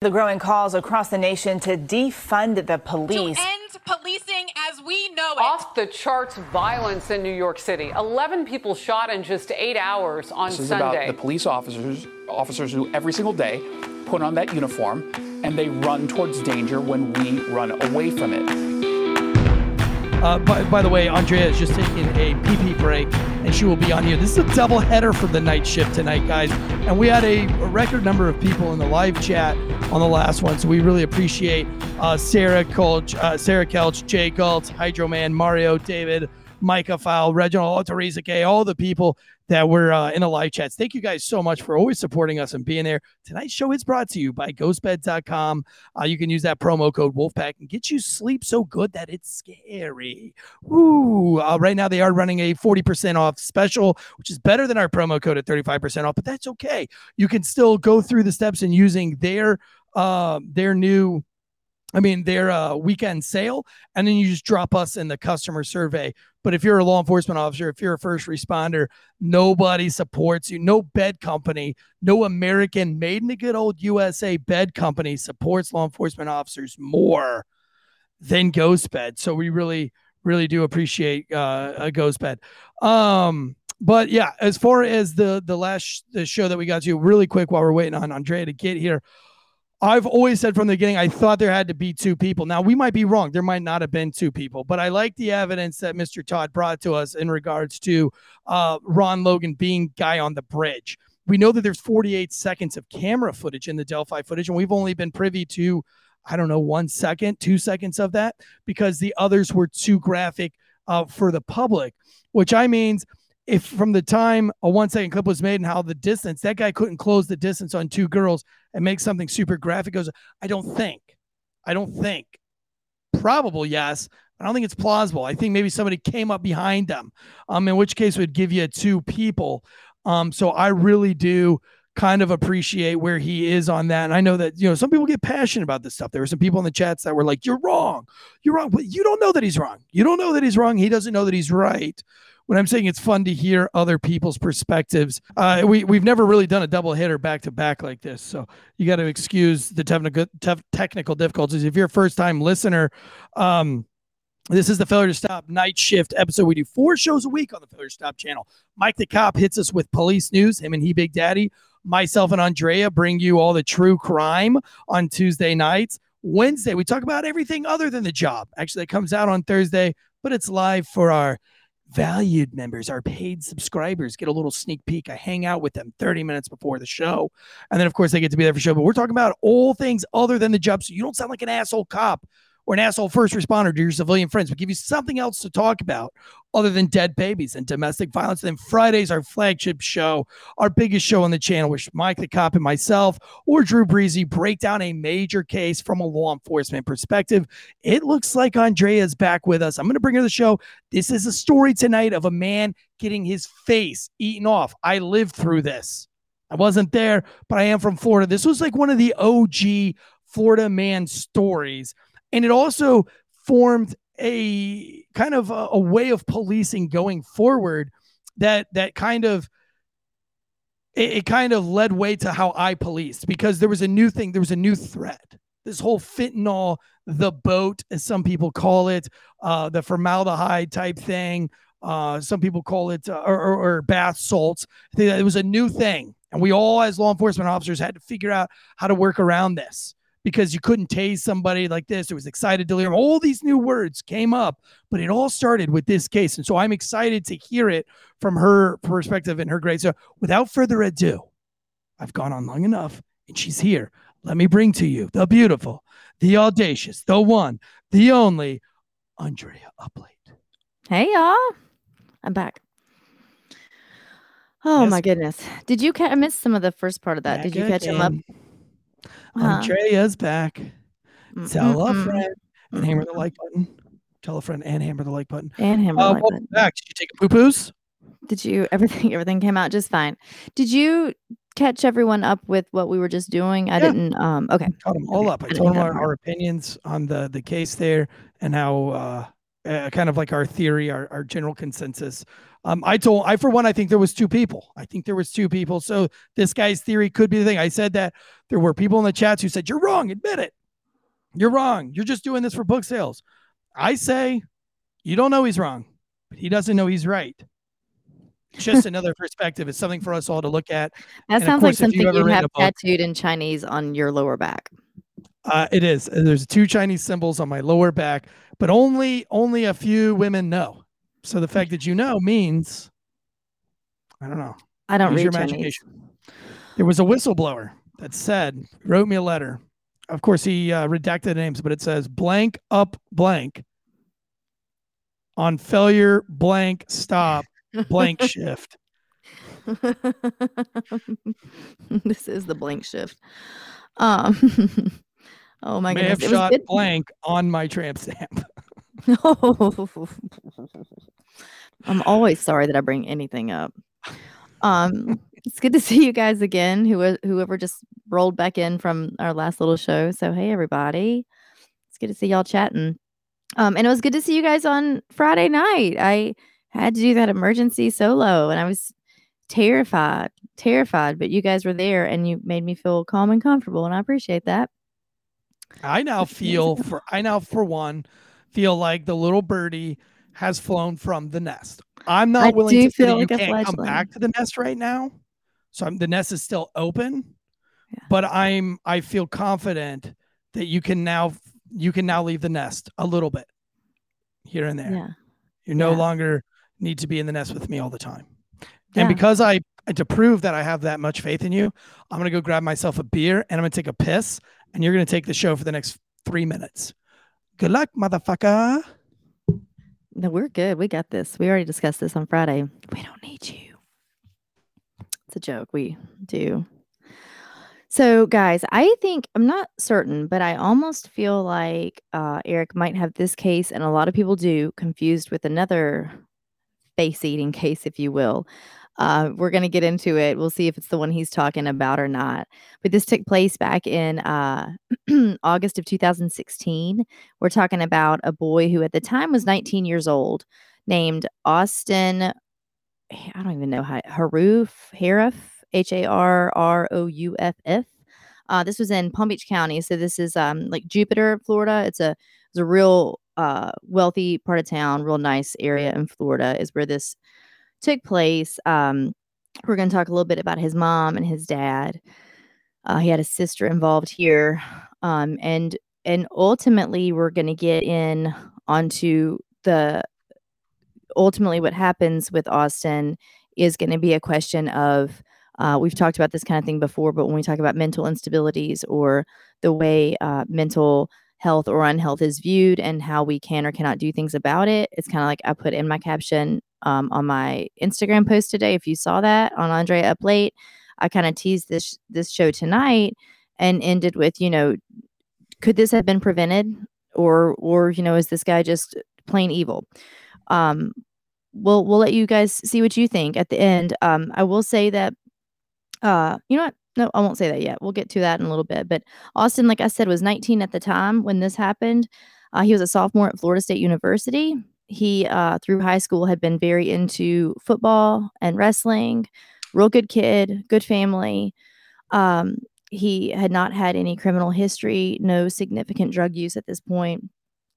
The growing calls across the nation to defund the police. To end policing as we know it. Off the charts violence in New York City. 11 people shot in just 8 hours on Sunday. This is about the police officers who every single day put on that uniform and they run towards danger when we run away from it. By the way, Andrea is just taking a pee-pee break and she will be on here. This is a double header for the night shift tonight, guys. And we had a record number of people in the live chat on the last one, so we really appreciate Sarah Kelch, Jay Galt, Hydroman, Mario, David, Micah Fowl, Reginald, Teresa K, all the people that were in the live chats. Thank you guys so much for always supporting us and being there. Tonight's show is brought to you by GhostBed.com. You can use that promo code WOLFPACK and get you sleep so good that it's scary. Woo! Right now they are running a 40% off special, which is better than our promo code at 35% off, but that's okay. You can still go through the steps in using their weekend sale, and then you just drop us in the customer survey. But if you're a law enforcement officer, if you're a first responder, nobody supports you. No bed company, no American made in the good old USA bed company supports law enforcement officers more than GhostBed. So we really, really do appreciate GhostBed. But yeah, as far as the last show that we got to, really quick while we're waiting on Andrea to get here, I've always said from the beginning, I thought there had to be two people. Now, we might be wrong. There might not have been two people, but I like the evidence that Mr. Todd brought to us in regards to Ron Logan being guy on the bridge. We know that there's 48 seconds of camera footage in the Delphi footage, and we've only been privy to, 1 second, 2 seconds of that, because the others were too graphic for the public, which I mean, if from the time a 1 second clip was made and how the distance, that guy couldn't close the distance on two girls and make something super graphic. Goes, I don't think. Probable, yes. I don't think it's plausible. I think maybe somebody came up behind them, in which case it would give you two people. So I really do kind of appreciate where he is on that. And I know that, some people get passionate about this stuff. There were some people in the chats that were like, you're wrong. But you don't know that he's wrong. You don't know that he's wrong. He doesn't know that he's right. When I'm saying it's fun to hear other people's perspectives, we've never really done a double hitter back to back like this. So you got to excuse the technical difficulties. If you're a first time listener, this is the Failure to Stop Night Shift episode. We do 4 shows a week on the Failure to Stop channel. Mike the Cop hits us with police news, him and he Big Daddy. Myself and Andrea bring you all the true crime on Tuesday nights. Wednesday, we talk about everything other than the job. Actually, that comes out on Thursday, but it's live for our valued members, our paid subscribers. Get a little sneak peek. I hang out with them 30 minutes before the show, and then of course they get to be there for show. But we're talking about all things other than the job, so you don't sound like an asshole cop or an asshole first responder to your civilian friends. We give you something else to talk about other than dead babies and domestic violence. And then Friday's our flagship show, our biggest show on the channel, which Mike the Cop and myself or Drew Breezy break down a major case from a law enforcement perspective. It looks like Andrea's back with us. I'm going to bring her to the show. This is a story tonight of a man getting his face eaten off. I lived through this. I wasn't there, but I am from Florida. This was like one of the OG Florida man stories. And it also formed a kind of a way of policing going forward that kind of led way to how I policed, because there was a new thing. There was a new threat. This whole fentanyl, the boat, as some people call it, the formaldehyde type thing. Some people call it or bath salts. It was a new thing. And we all, as law enforcement officers, had to figure out how to work around this, because you couldn't tase somebody like this. It was excited delirium. All these new words came up, but it all started with this case. And so I'm excited to hear it from her perspective and her grade. So without further ado, I've gone on long enough and she's here. Let me bring to you the beautiful, the audacious, the one, the only Andrea Uplate. Hey, y'all. I'm back. Oh, yes. My goodness. Did you catch? I missed some of the first part of that. Did you catch him up? Andrea's back. Tell a friend and hammer the like button. Tell a friend and hammer the like button. And hammer the like button. Back. Did you take a poo-poos? Did you? Everything came out just fine. Did you catch everyone up with what we were just doing? I didn't. Okay. I caught them all up. I told them our opinions on the case there and how kind of like our theory, our general consensus. I think there was two people. So this guy's theory could be the thing. I said that there were people in the chats who said, you're wrong. Admit it. You're wrong. You're just doing this for book sales. I say, you don't know he's wrong, but he doesn't know he's right. Just another perspective. It's something for us all to look at. That sounds like something you have tattooed in Chinese on your lower back. It is. There's two Chinese symbols on my lower back, but only a few women know. So the fact that you know means, I don't know. I don't read Chinese. There was a whistleblower that said, wrote me a letter. Of course, he redacted names, but it says blank up blank on failure blank stop blank shift. This is the blank shift. Oh my goodness. May have shot blank on my tramp stamp. No. I'm always sorry that I bring anything up. It's good to see you guys again, whoever just rolled back in from our last little show. So, hey, everybody. It's good to see y'all chatting. And it was good to see you guys on Friday night. I had to do that emergency solo, and I was terrified. But you guys were there, and you made me feel calm and comfortable, and I appreciate that. I now, for one, feel like the little birdie has flown from the nest. I'm not willing to feel like you can't come back to the nest right now. So the nest is still open, yeah. But I feel confident that you can now leave the nest a little bit here and there. Yeah. You no longer need to be in the nest with me all the time. Yeah. And because to prove that I have that much faith in you, I'm going to go grab myself a beer and I'm going to take a piss and you're going to take the show for the next 3 minutes. Good luck, motherfucker. No, we're good. We got this. We already discussed this on Friday. We don't need you. It's a joke. We do. So, guys, I think, I'm not certain, but I almost feel like Eric might have this case, and a lot of people do, confused with another face-eating case, if you will. We're going to get into it. We'll see if it's the one he's talking about or not. But this took place back in August of 2016. We're talking about a boy who at the time was 19 years old named Austin, I don't even know how, Harrouff, Harrouff. This was in Palm Beach County. So this is like Jupiter, Florida. It's a real wealthy part of town, real nice area in Florida is where this took place. We're going to talk a little bit about his mom and his dad. He had a sister involved here. And ultimately we're going to get in onto ultimately what happens with Austin is going to be a question of, we've talked about this kind of thing before, but when we talk about mental instabilities or the way mental health or unhealth is viewed and how we can or cannot do things about it. It's kind of like I put in my caption on my Instagram post today. If you saw that on Andrea Uplate, I kind of teased this show tonight and ended with, could this have been prevented or is this guy just plain evil? We'll let you guys see what you think at the end. I will say that, you know what? No, I won't say that yet. We'll get to that in a little bit. But Austin, like I said, was 19 at the time when this happened. He was a sophomore at Florida State University. He, through high school, had been very into football and wrestling. Real good kid, good family. He had not had any criminal history, no significant drug use at this point.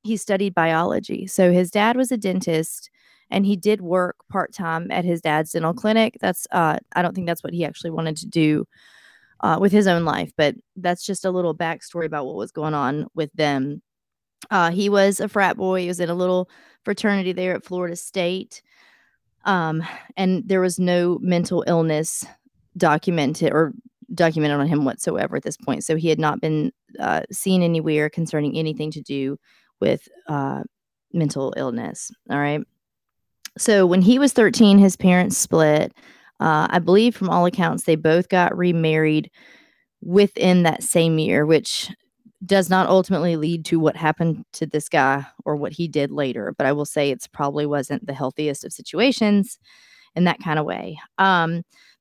He studied biology. So his dad was a dentist. And he did work part-time at his dad's dental clinic. That's I don't think that's what he actually wanted to do with his own life. But that's just a little backstory about what was going on with them. He was a frat boy. He was in a little fraternity there at Florida State. And there was no mental illness documented on him whatsoever at this point. So he had not been seen anywhere concerning anything to do with mental illness. All right. So when he was 13, his parents split. I believe from all accounts, they both got remarried within that same year, which does not ultimately lead to what happened to this guy or what he did later. But I will say it probably wasn't the healthiest of situations in that kind of way.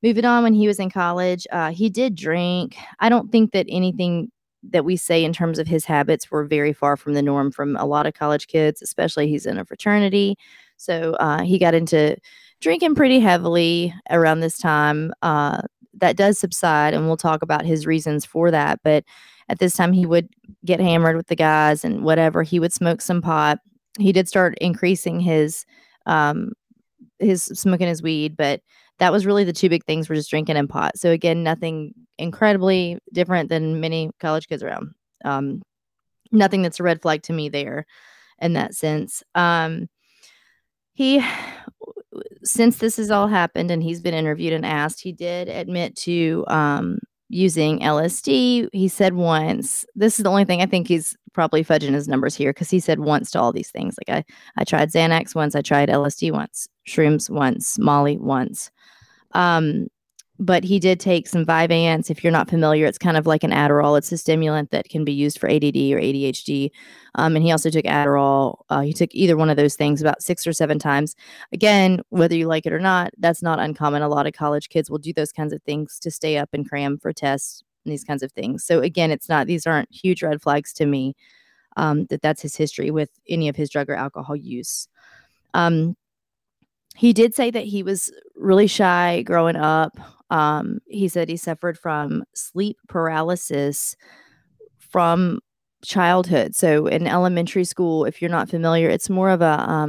Moving on, when he was in college, he did drink. I don't think that anything that we say in terms of his habits were very far from the norm from a lot of college kids, especially he's in a fraternity. So he got into drinking pretty heavily around this time. That does subside, and we'll talk about his reasons for that. But at this time, he would get hammered with the guys and whatever. He would smoke some pot. He did start increasing his smoking his weed, but that was really the two big things, were just drinking and pot. So again, nothing incredibly different than many college kids around. Nothing that's a red flag to me there in that sense. He, since this has all happened and he's been interviewed and asked, he did admit to using LSD. He said once, this is the only thing I think he's probably fudging his numbers here, because he said once to all these things. Like I tried Xanax once, I tried LSD once, shrooms once, Molly once. But he did take some Vyvanse. If you're not familiar, it's kind of like an Adderall. It's a stimulant that can be used for ADD or ADHD. And he also took Adderall. He took either one of those things about 6 or 7 times. Again, whether you like it or not, that's not uncommon. A lot of college kids will do those kinds of things to stay up and cram for tests and these kinds of things. So again, it's not, these aren't huge red flags to me that's his history with any of his drug or alcohol use. He did say that he was really shy growing up. He said he suffered from sleep paralysis from childhood. So in elementary school, if you're not familiar, it's more of a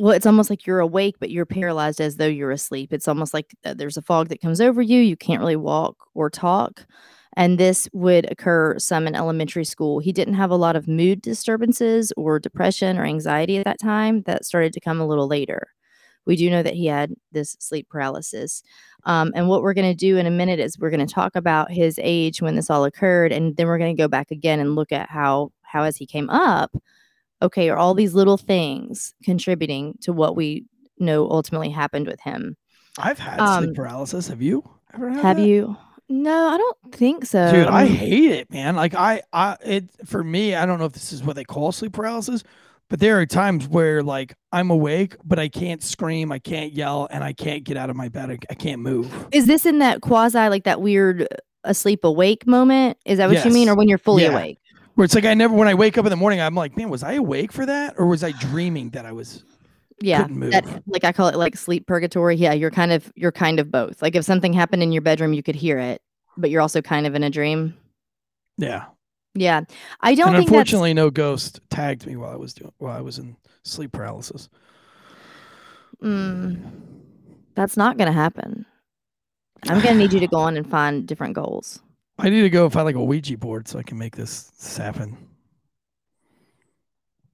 it's almost like you're awake, but you're paralyzed as though you're asleep. It's almost like there's a fog that comes over you. You can't really walk or talk. And this would occur some in elementary school. He didn't have a lot of mood disturbances or depression or anxiety at that time. That started to come a little later. We do know that he had this sleep paralysis. And what we're going to do in a minute is we're going to talk about his age when this all occurred. And then we're going to go back again and look at how as he came up, okay, are all these little things contributing to what we know ultimately happened with him? I've had sleep paralysis. Have you ever had that? You? No, I don't think so. Dude, I hate it, man. Like for me, I don't know if this is what they call sleep paralysis. But there are times where, like, I'm awake, but I can't scream, I can't yell, and I can't get out of my bed. I can't move. Is this in that quasi, like, that weird asleep-awake moment? Is that what you mean? Or when you're fully awake? Where it's like when I wake up in the morning, I'm like, man, was I awake for that? Or was I dreaming that I was... Yeah, that, like I call it, like, sleep purgatory. Yeah, you're kind of both. Like, if something happened in your bedroom, you could hear it, but you're also kind of in a dream. Yeah. Yeah, I don't. And think unfortunately, no ghost tagged me while I was in sleep paralysis. That's not going to happen. I'm going to need you to go on and find different goals. I need to go find like a Ouija board so I can make this happen.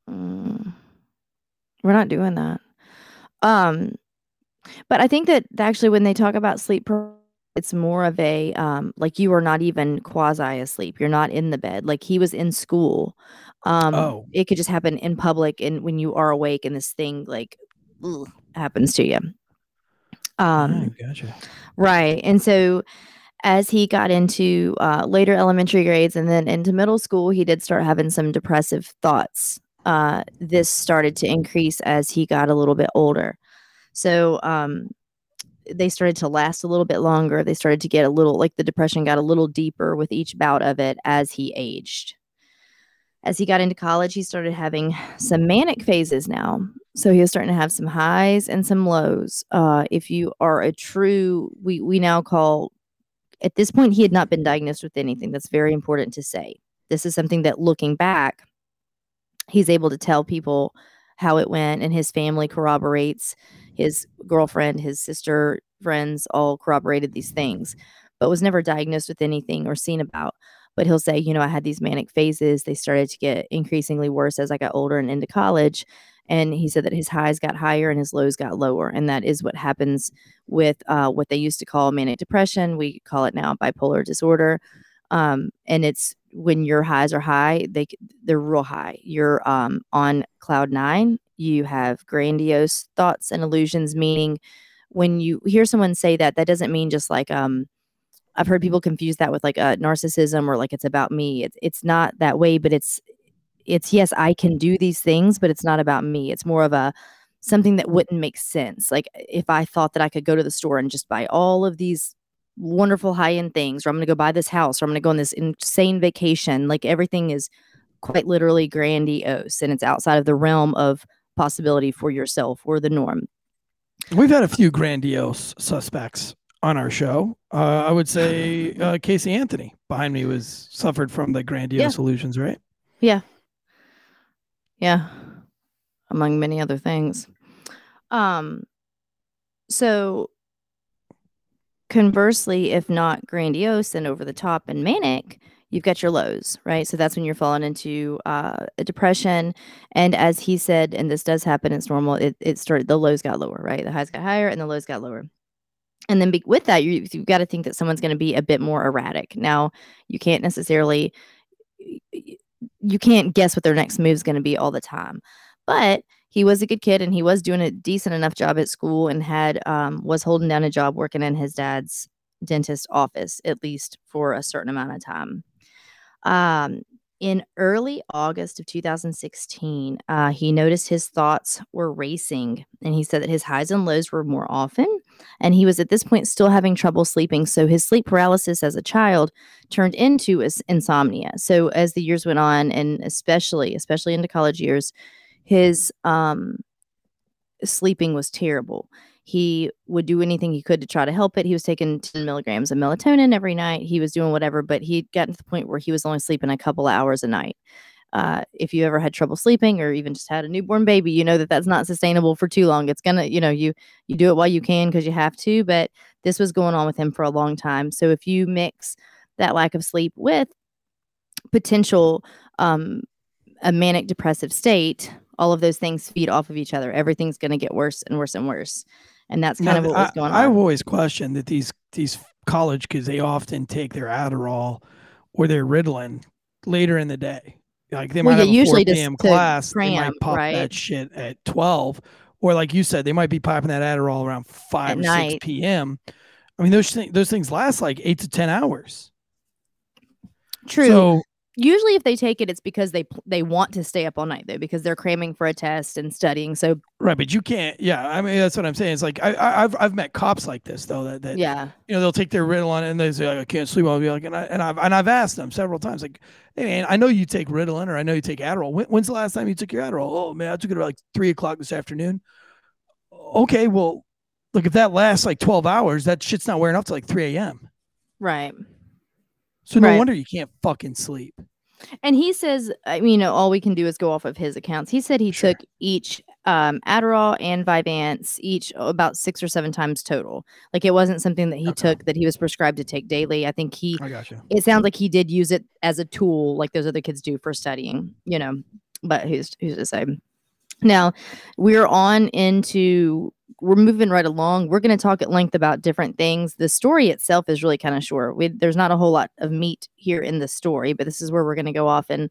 We're not doing that. But I think that actually when they talk about sleep paralysis, it's more of a, like, you are not even quasi asleep. You're not in the bed. Like, he was in school. It could just happen in public and when you are awake and this thing, like, happens to you. Gotcha. Right. And so as he got into later elementary grades and then into middle school, he did start having some depressive thoughts. This started to increase as he got a little bit older. So, they started to last a little bit longer. They started to get a little, like, the depression got a little deeper with each bout of it as he aged. As he got into college, he started having some manic phases now. So he was starting to have some highs and some lows. If you are a true, we now call, at this point, he had not been diagnosed with anything. That's very important to say. This is something that, looking back, he's able to tell people how it went, and his family corroborates. His girlfriend, his sister, friends all corroborated these things, but was never diagnosed with anything or seen about. But he'll say, I had these manic phases. They started to get increasingly worse as I got older and into college. And he said that his highs got higher and his lows got lower. And that is what happens with what they used to call manic depression. We call it now bipolar disorder. And it's when your highs are high, they're real high. You're on cloud 9. You have grandiose thoughts and illusions, meaning when you hear someone say that, that doesn't mean just like, I've heard people confuse that with like a narcissism or like it's about me. It's not that way, but it's yes, I can do these things, but it's not about me. It's more of something that wouldn't make sense. Like if I thought that I could go to the store and just buy all of these wonderful high-end things, or I'm going to go buy this house, or I'm going to go on this insane vacation. Like, everything is quite literally grandiose, and it's outside of the realm of possibility for yourself or the norm. We've had a few grandiose suspects on our show. I would say Casey Anthony behind me was suffered from the grandiose illusions, right? Yeah. Yeah. Among many other things. So conversely, if not grandiose and over the top and manic, you've got your lows, right? So that's when you're falling into a depression. And as he said, and this does happen, it's normal. It started, the lows got lower, right? The highs got higher and the lows got lower. And then with that, you've got to think that someone's going to be a bit more erratic. Now, you can't necessarily, you can't guess what their next move is going to be all the time. But he was a good kid, and he was doing a decent enough job at school, and had was holding down a job working in his dad's dentist office, at least for a certain amount of time. In early August of 2016, he noticed his thoughts were racing, and he said that his highs and lows were more often, and he was at this point still having trouble sleeping. So his sleep paralysis as a child turned into insomnia. So as the years went on, and especially into college years, his sleeping was terrible. He would do anything he could to try to help it. He was taking 10 milligrams of melatonin every night. He was doing whatever, but he'd gotten to the point where he was only sleeping a couple of hours a night. If you ever had trouble sleeping, or even just had a newborn baby, you know that that's not sustainable for too long. It's going to, you do it while you can because you have to, but this was going on with him for a long time. So if you mix that lack of sleep with potential a manic depressive state, all of those things feed off of each other. Everything's going to get worse and worse and worse. And that's kind of what was going on. I've always questioned that these college kids, they often take their Adderall or their Ritalin later in the day. Like, they might have a 4 p.m. class. They might pop that shit at 12. Or like you said, they might be popping that Adderall around 5 or 6 p.m. I mean, those things last like 8 to 10 hours. True. So, usually if they take it, it's because they want to stay up all night, though, because they're cramming for a test and studying. So right, but you can't. Yeah, I mean, that's what I'm saying. It's like I've met cops like this, though, that they'll take their Ritalin and they say, like, I can't sleep. I'll be like, and I've asked them several times, like, hey man, I know you take Ritalin, or I know you take Adderall. When's the last time you took your Adderall? Oh man, I took it at like 3:00 this afternoon. Okay, well, look, if that lasts like 12 hours, that shit's not wearing off till like 3 a.m. Right. So no wonder you can't fucking sleep. And he says, all we can do is go off of his accounts. He said he took each Adderall and Vyvanse, each about 6 or 7 times total. Like, it wasn't something that he took that he was prescribed to take daily. I think it sounds like he did use it as a tool, like those other kids do for studying, but who's to say? Now, we're moving right along. We're going to talk at length about different things. The story itself is really kind of short. There's not a whole lot of meat here in the story, but this is where we're going to go off and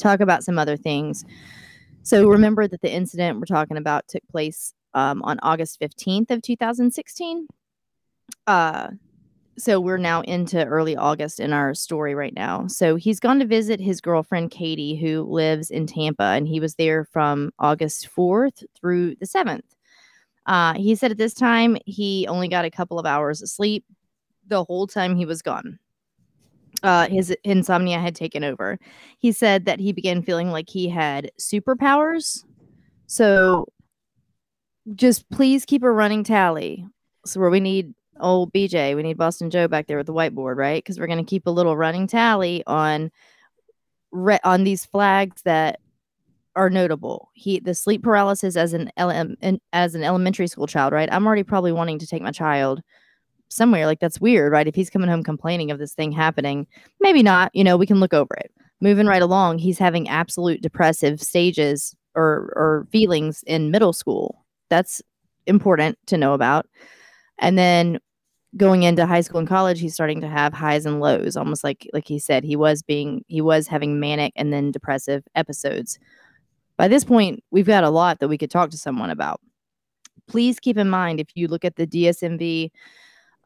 talk about some other things. So remember that the incident we're talking about took place on August 15th of 2016. So we're now into early August in our story right now. So he's gone to visit his girlfriend, Katie, who lives in Tampa, and he was there from August 4th through the 7th. He said at this time, he only got a couple of hours of sleep the whole time he was gone. His insomnia had taken over. He said that he began feeling like he had superpowers. So just please keep a running tally. So where we need old BJ, we need Boston Joe back there with the whiteboard, right? Because we're going to keep a little running tally on these flags that are notable. The sleep paralysis as an elementary school child, right? I'm already probably wanting to take my child somewhere. Like, that's weird, right? If he's coming home complaining of this thing happening, maybe not, we can look over it. Moving right along, he's having absolute depressive stages or feelings in middle school. That's important to know about. And then going into high school and college, he's starting to have highs and lows, almost like he said, he was having manic and then depressive episodes. By this point, we've got a lot that we could talk to someone about. Please keep in mind, if you look at the DSMV,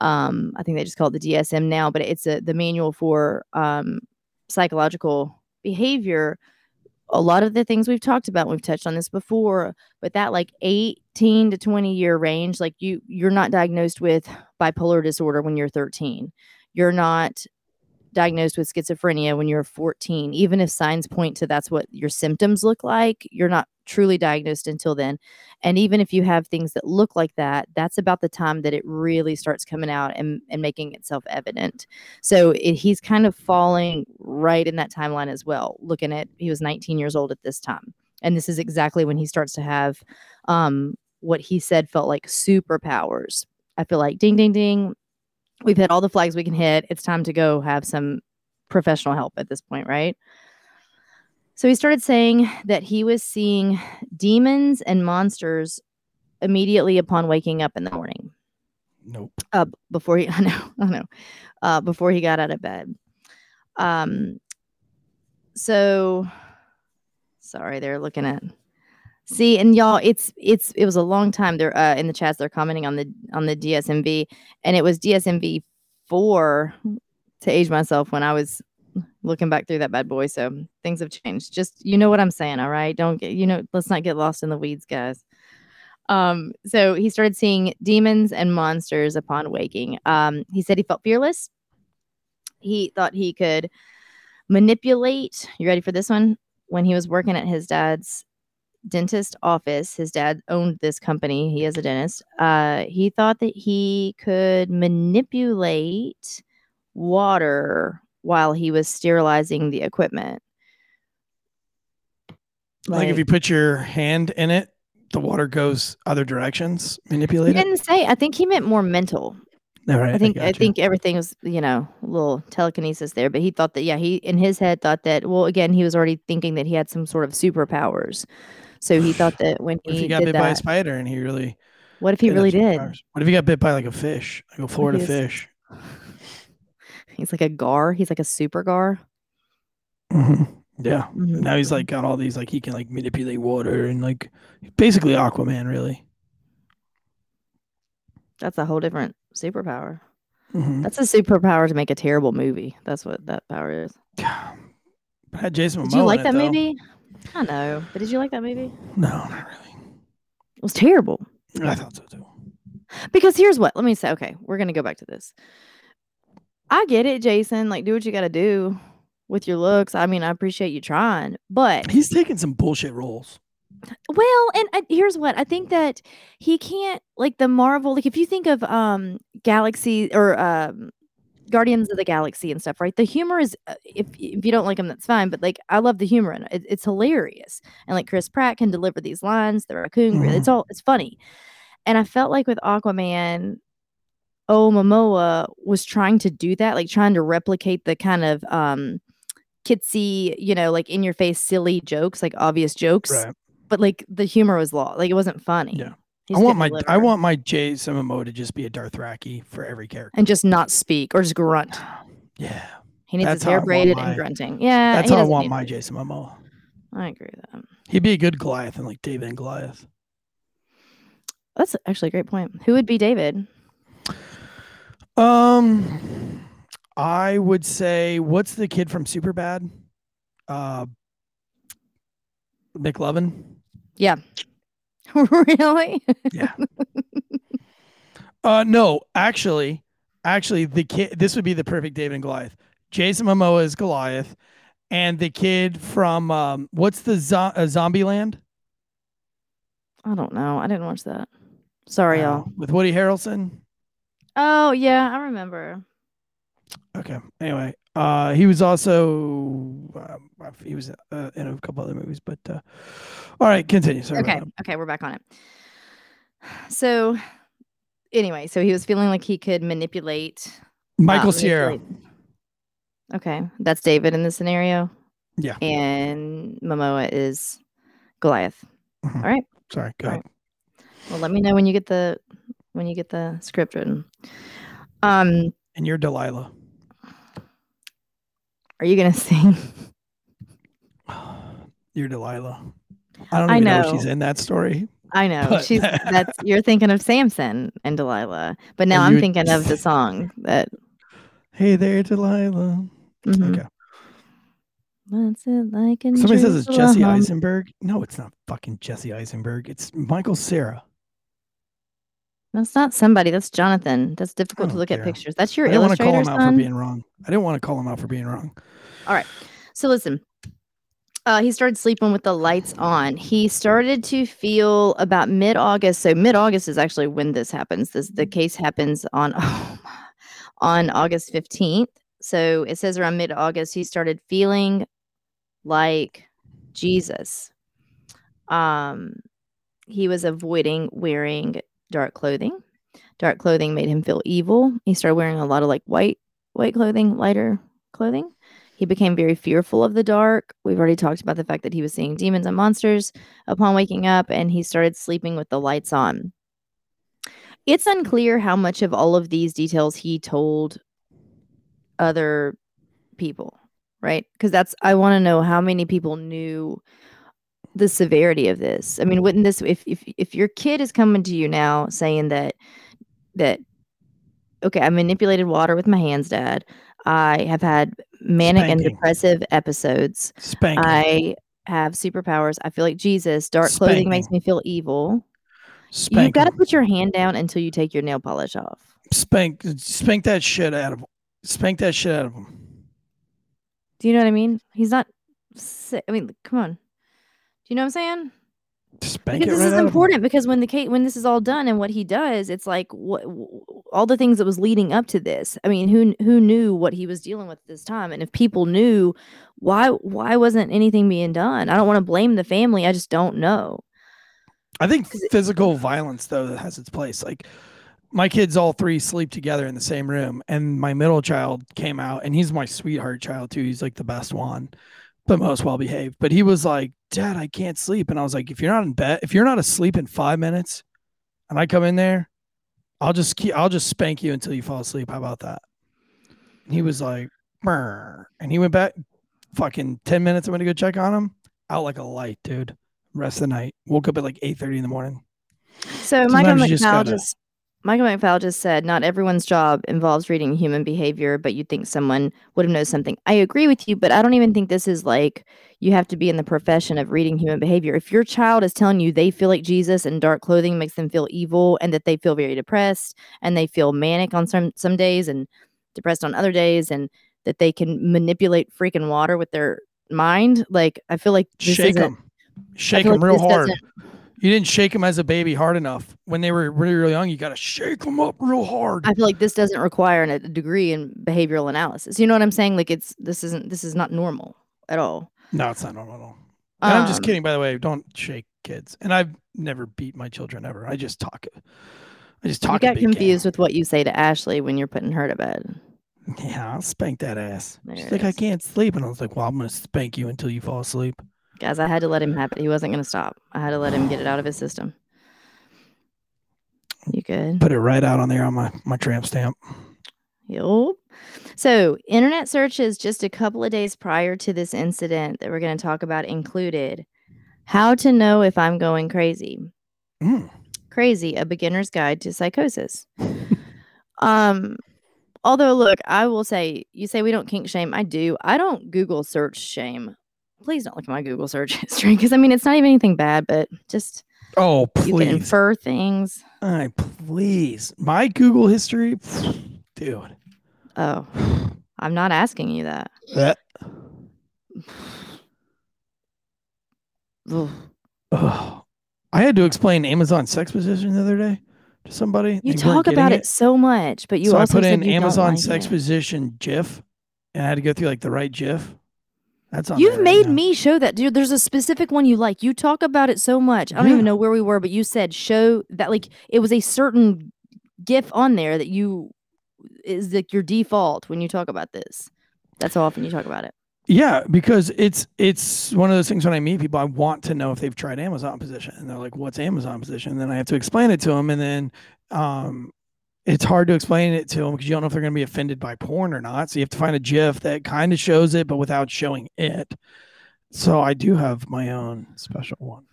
I think they just call it the DSM now, but it's the manual for psychological behavior. a lot of the things we've talked about, we've touched on this before, but that like 18 to 20 year range, like you're not diagnosed with bipolar disorder when you're 13. You're not diagnosed with schizophrenia when you're 14. Even if signs point to that's what your symptoms look like, you're not truly diagnosed until then. And even if you have things that look like that, that's about the time that it really starts coming out and making itself evident. So he's kind of falling right in that timeline as well. Looking at, he was 19 years old at this time. And this is exactly when he starts to have what he said felt like superpowers. I feel like ding, ding, ding. We've hit all the flags we can hit. It's time to go have some professional help at this point, right? So he started saying that he was seeing demons and monsters immediately upon waking up in the morning. Nope. Before he got out of bed. So sorry, they're looking at. See, and y'all, it was a long time. They're in the chats. They're commenting on the DSMV, and it was DSMV 4 to age myself when I was looking back through that bad boy. So things have changed. Just, you know what I'm saying. All right. Don't get, let's not get lost in the weeds, guys. So he started seeing demons and monsters upon waking. He said he felt fearless. He thought he could manipulate. You ready for this one? When he was working at his dad's dentist office, his dad owned this company. He is a dentist. He thought that he could manipulate water while he was sterilizing the equipment. Like if you put your hand in it, the water goes other directions, manipulate it? He didn't say. I think he meant more mental. All right, I think everything was, a little telekinesis there, but he thought that, he in his head thought that, well, again, he was already thinking that he had some sort of superpowers. So he thought that when he got bit by a spider and he really, what if he really did? What if he got bit by like a fish, like a Florida fish? He's like a gar. He's like a super gar. Mm-hmm. Yeah. Mm-hmm. Now he's like got all these, like he can like manipulate water and like basically Aquaman, really. That's a whole different superpower. Mm-hmm. That's a superpower to make a terrible movie. That's what that power is. But had Jason Momoa. Did you like that movie? I know. But did you like that movie? No, not really. It was terrible. I thought so too. Because here's what. Let me say, okay, we're going to go back to this. I get it, Jason. Like, do what you got to do with your looks. I mean, I appreciate you trying, but he's taking some bullshit roles. Well, and here's what I think that he can't, like the Marvel. Like, if you think of Galaxy or Guardians of the Galaxy and stuff, right? The humor is, if you don't like them, that's fine. But like, I love the humor in it. It's hilarious, and like Chris Pratt can deliver these lines. The raccoon, it's funny. And I felt like with Aquaman, Momoa was trying to do that, like trying to replicate the kind of kitsy, like in your face, silly jokes, like obvious jokes, right. But like the humor was lost. Like it wasn't funny. Yeah. I want my Jason Momoa to just be a Dothraki for every character and just not speak or just grunt. Yeah. He needs his hair braided and grunting. Yeah. That's how I want my Jason Momoa. I agree with that. He'd be a good Goliath and like David and Goliath. That's actually a great point. Who would be David? I would say, what's the kid from Superbad? McLovin. Yeah. Really? Yeah. No, actually the kid, this would be the perfect David and Goliath. Jason Momoa is Goliath and the kid from, what's the Zombieland? I don't know. I didn't watch that. Sorry, y'all. With Woody Harrelson. Oh, yeah, I remember. Okay. Anyway, he was also he was in a couple other movies, but all right, continue. Sorry. Okay, we're back on it. So anyway, so he was feeling like he could manipulate Michael Sierra. Okay, that's David in this scenario. Yeah. And Momoa is Goliath. Mm-hmm. All right. Sorry, go ahead. Right. Well, let me know when you get the script written. And you're Delilah. Are you going to sing? You're Delilah. I don't even know if she's in that story. I know. But... you're thinking of Samson and Delilah. But now I'm thinking of the song that. Hey there, Delilah. Mm-hmm. Okay. What's it like in Somebody Jerusalem? Says it's Jesse Eisenberg. No, it's not fucking Jesse Eisenberg. It's Michael Cera. That's not somebody. That's Jonathan. That's difficult to look at pictures. That's your illustrator. I didn't want to call him out for being wrong. All right. So listen. He started sleeping with the lights on. He started to feel about mid-August. So mid-August is actually when this happens. The case happens on August 15th. So it says around mid-August, he started feeling like Jesus. He was avoiding wearing dark clothing. Dark clothing made him feel evil. He started wearing a lot of like white clothing, lighter clothing. He became very fearful of the dark. We've already talked about the fact that he was seeing demons and monsters upon waking up, and he started sleeping with the lights on. It's unclear how much of all of these details he told other people, right? Because I want to know how many people knew the severity of this. I mean, wouldn't this, if your kid is coming to you now saying that, okay, I manipulated water with my hands, Dad. I have had manic and depressive episodes. Spanking. I have superpowers. I feel like Jesus. Dark clothing makes me feel evil. Spanking. You've got to put your hand down until you take your nail polish off. Spank that shit out of him. Do you know what I mean? He's not sick. I mean, come on. Do you know what I'm saying? Because this is important, because when this is all done and what he does, it's like all the things that was leading up to this. I mean, who knew what he was dealing with at this time? And if people knew, why wasn't anything being done? I don't want to blame the family. I just don't know. I think physical violence, though, has its place. Like, my kids all three sleep together in the same room, and my middle child came out, and he's my sweetheart child too. He's like the best one, the most well behaved. But he was like, Dad, I can't sleep. And I was like, if you're not asleep in 5 minutes and I come in there, I'll just spank you until you fall asleep. How about that? And he was like, Burr. And he went back fucking 10 minutes. I went to go check on him. Out like a light, dude. Rest of the night. Woke up at like 8:30 in the morning. So Michael McFowle just said, not everyone's job involves reading human behavior, but you'd think someone would have known something. I agree with you, but I don't even think this is like you have to be in the profession of reading human behavior. If your child is telling you they feel like Jesus and dark clothing makes them feel evil, and that they feel very depressed, and they feel manic on some days and depressed on other days, and that they can manipulate freaking water with their mind, like I feel like this shake them. Shake them real hard. You didn't shake them as a baby hard enough. When they were really, really young, you got to shake them up real hard. I feel like this doesn't require a degree in behavioral analysis. You know what I'm saying? Like, this is not normal at all. No, it's not normal at all. And I'm just kidding, by the way. Don't shake kids. And I've never beat my children ever. I just talk. You got confused with what you say to Ashley when you're putting her to bed. Yeah, I'll spank that ass. She's like, I can't sleep. And I was like, well, I'm going to spank you until you fall asleep. Guys, I had to let him have it. He wasn't going to stop. I had to let him get it out of his system. You good? Put it right out on there on my tramp stamp. Yup. So, internet searches just a couple of days prior to this incident that we're going to talk about included How to Know If I'm Going Crazy. Crazy, a Beginner's Guide to Psychosis. Although, look, I will say, you say we don't kink shame. I do. I don't Google search shame. Please don't look at my Google search history, because I mean, it's not even anything bad, but just you can infer things. Please, my Google history, dude. Oh, I'm not asking you that. I had to explain Amazon sex position the other day to somebody. You talk about it so much, but so also I put in Amazon sex position GIF, and I had to go through like the right GIF. You've made me show that, dude. There's a specific one you like. You talk about it so much. I don't even know where we were, but you said show that, like it was a certain GIF on there that you is like your default when you talk about this. That's how often you talk about it. Yeah, because it's one of those things when I meet people, I want to know if they've tried Amazon position, and they're like, "What's Amazon position?" And then I have to explain it to them, and then it's hard to explain it to them because you don't know if they're going to be offended by porn or not. So you have to find a GIF that kind of shows it, but without showing it. So I do have my own special one.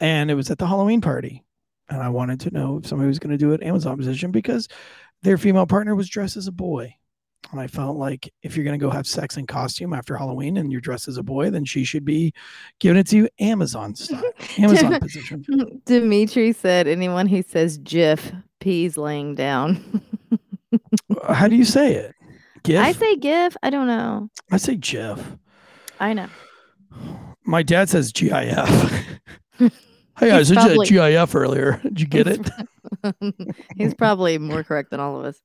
And it was at the Halloween party. And I wanted to know if somebody was going to do it Amazon position because their female partner was dressed as a boy. And I felt like if you're going to go have sex in costume after Halloween and you're dressed as a boy, then she should be giving it to you Amazon style. Amazon position. Dimitri said, anyone who says Jeff, P's laying down. How do you say it? Gif? I say gif. I don't know. I say Jeff. I know. My dad says GIF. Hey, I said GIF earlier. Did you get it? He's probably more correct than all of us.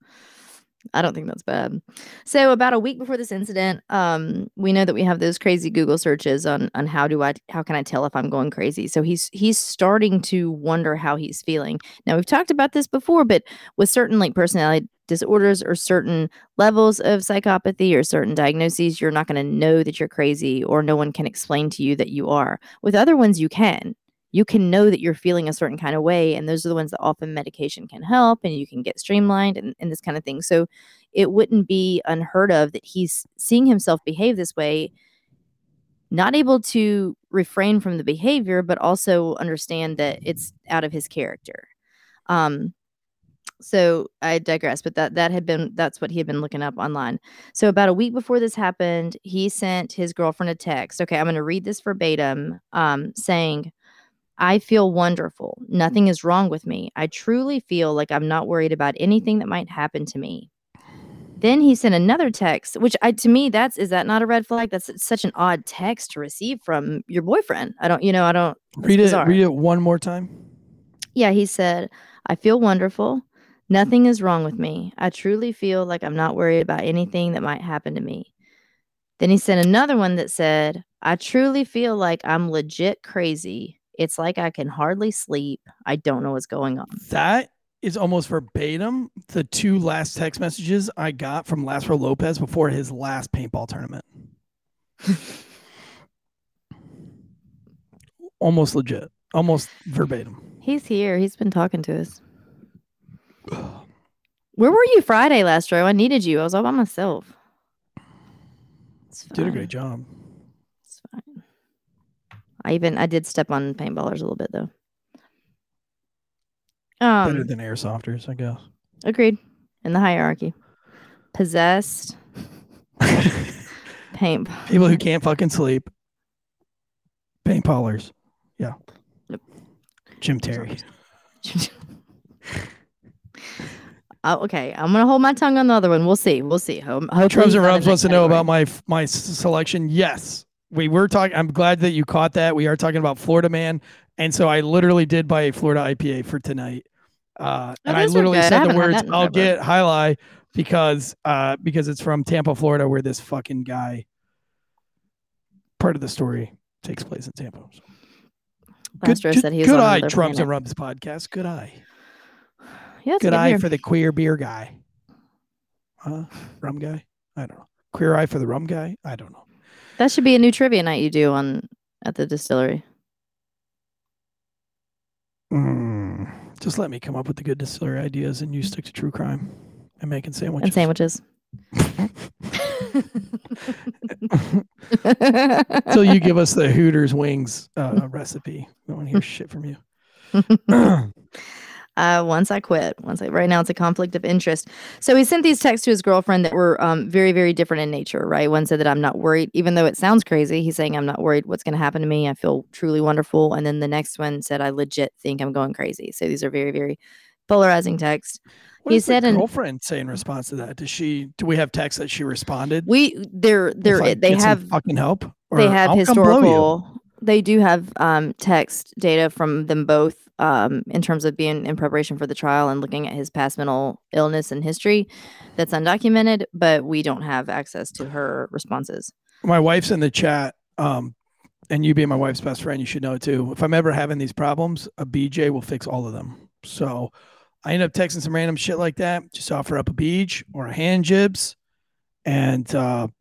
I don't think that's bad. So about a week before this incident, we know that we have those crazy Google searches on how can I tell if I'm going crazy? So he's starting to wonder how he's feeling. Now, we've talked about this before, but with certain like personality disorders or certain levels of psychopathy or certain diagnoses, you're not going to know that you're crazy, or no one can explain to you that you are. With other ones, you can. You can know that you're feeling a certain kind of way, and those are the ones that often medication can help, and you can get streamlined and this kind of thing. So it wouldn't be unheard of that he's seeing himself behave this way, not able to refrain from the behavior, but also understand that it's out of his character. So I digress, but that's what he had been looking up online. So about a week before this happened, he sent his girlfriend a text. Okay, I'm going to read this verbatim, saying, I feel wonderful. Nothing is wrong with me. I truly feel like I'm not worried about anything that might happen to me. Then he sent another text, which is that not a red flag? That's such an odd text to receive from your boyfriend. I don't read it one more time. Yeah. He said, I feel wonderful. Nothing is wrong with me. I truly feel like I'm not worried about anything that might happen to me. Then he sent another one that said, I truly feel like I'm legit crazy. It's like I can hardly sleep. I don't know what's going on. That is almost verbatim the two last text messages I got from Lastro López before his last paintball tournament. Almost legit. Almost verbatim. He's here. He's been talking to us. Where were you Friday, Lastro? I needed you. I was all by myself. Did a great job. It's fine. I did step on paintballers a little bit, though. Better than airsofters, I guess. Agreed. In the hierarchy. Possessed. Paintball. People who can't fucking sleep. Paintballers. Yeah. Nope. Jim Terry. Okay, I'm going to hold my tongue on the other one. We'll see. Trubs and Rubs wants to know about my selection. Yes. We were talking. I'm glad that you caught that. We are talking about Florida Man, and so I literally did buy a Florida IPA for tonight. And I literally said the words, "I'll get high lie," because it's from Tampa, Florida, where this fucking guy. Part of the story takes place in Tampa. So. Good eye, Trumps and Rubs podcast. Good eye. Yeah, good eye for the queer beer guy. Rum guy. I don't know. Queer eye for the rum guy. I don't know. That should be a new trivia night you do at the distillery. Just let me come up with the good distillery ideas, and you stick to true crime and making sandwiches. And sandwiches. Until you give us the Hooters wings recipe. I don't want to hear shit from you. Once I quit. Right now it's a conflict of interest. So he sent these texts to his girlfriend that were very, very different in nature, right? One said that I'm not worried, even though it sounds crazy. He's saying I'm not worried what's going to happen to me. I feel truly wonderful. And then the next one said I legit think I'm going crazy. So these are very, very polarizing texts. What he said, and girlfriend say in response to that, do we have texts that she responded? They have fucking help. They have historical. They do have text data from them both in terms of being in preparation for the trial and looking at his past mental illness and history that's undocumented, but we don't have access to her responses. My wife's in the chat, and you being my wife's best friend, you should know it too. If I'm ever having these problems, a BJ will fix all of them. So I end up texting some random shit like that. Just offer up a beach or a hand jibs, and I'll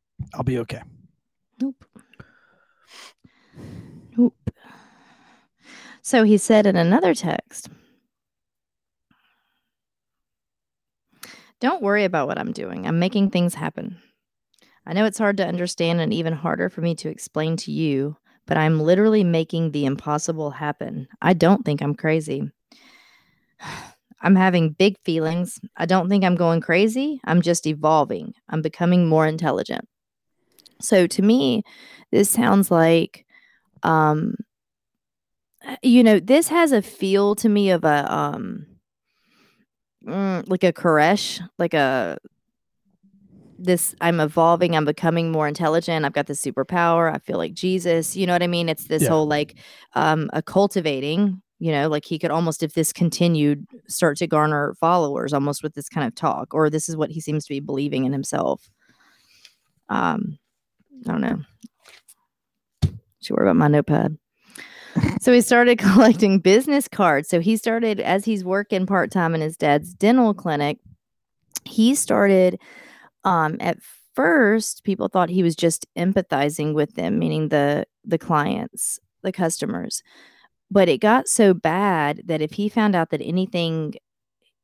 be okay. Nope. So he said in another text, don't worry about what I'm doing. I'm making things happen. I know it's hard to understand and even harder for me to explain to you, but I'm literally making the impossible happen. I don't think I'm crazy. I'm having big feelings. I don't think I'm going crazy. I'm just evolving. I'm becoming more intelligent. So to me, this sounds like, this has a feel to me of a, like a Koresh, I'm evolving, I'm becoming more intelligent, I've got this superpower, I feel like Jesus, you know what I mean? It's this whole a cultivating, he could almost, if this continued, start to garner followers almost with this kind of talk, or this is what he seems to be believing in himself. I don't know. Should worry about my notepad. So he started collecting business cards. So he started, as he's working part-time in his dad's dental clinic, he started, at first, people thought he was just empathizing with them, meaning the clients, the customers. But it got so bad that if he found out that anything,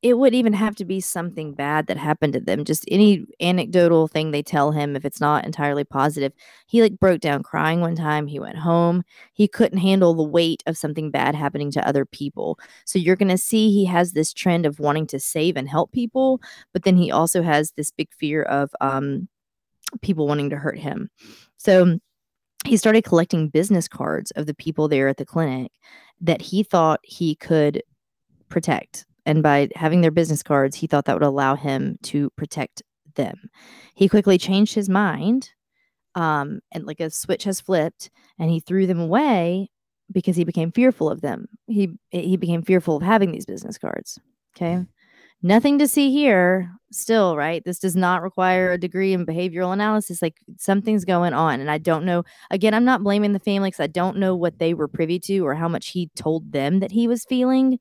it would even have to be something bad that happened to them, just any anecdotal thing they tell him, if it's not entirely positive. He broke down crying one time. He went home. He couldn't handle the weight of something bad happening to other people. So you're going to see he has this trend of wanting to save and help people, but then he also has this big fear of people wanting to hurt him. So he started collecting business cards of the people there at the clinic that he thought he could protect. And by having their business cards, he thought that would allow him to protect them. He quickly changed his mind, and like a switch has flipped, and he threw them away because he became fearful of them. He became fearful of having these business cards. Okay. Nothing to see here still, right? This does not require a degree in behavioral analysis. Something's going on. And I don't know. Again, I'm not blaming the family because I don't know what they were privy to or how much he told them that he was feeling.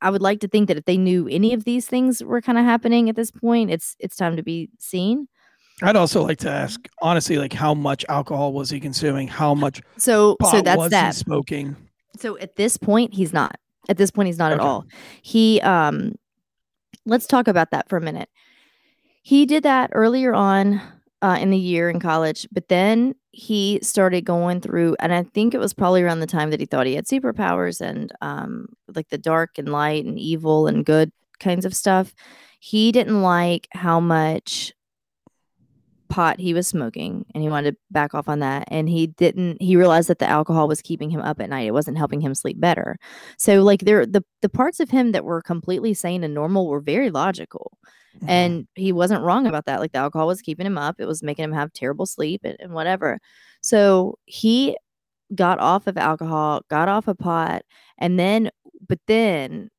I would like to think that if they knew any of these things were kind of happening at this point, it's time to be seen. I'd also like to ask, honestly, how much alcohol was he consuming? How much pot was he smoking? So at this point, he's not. At this point, he's not at all. He, let's talk about that for a minute. He did that earlier on in the year in college, but then he started going through, and I think it was probably around the time that he thought he had superpowers and the dark and light and evil and good kinds of stuff. He didn't like how much pot he was smoking, and he wanted to back off on that. And he realized that the alcohol was keeping him up at night. It wasn't helping him sleep better. So the parts of him that were completely sane and normal were very logical. And he wasn't wrong about that. The alcohol was keeping him up. It was making him have terrible sleep and whatever. So he got off of alcohol, got off of pot, but then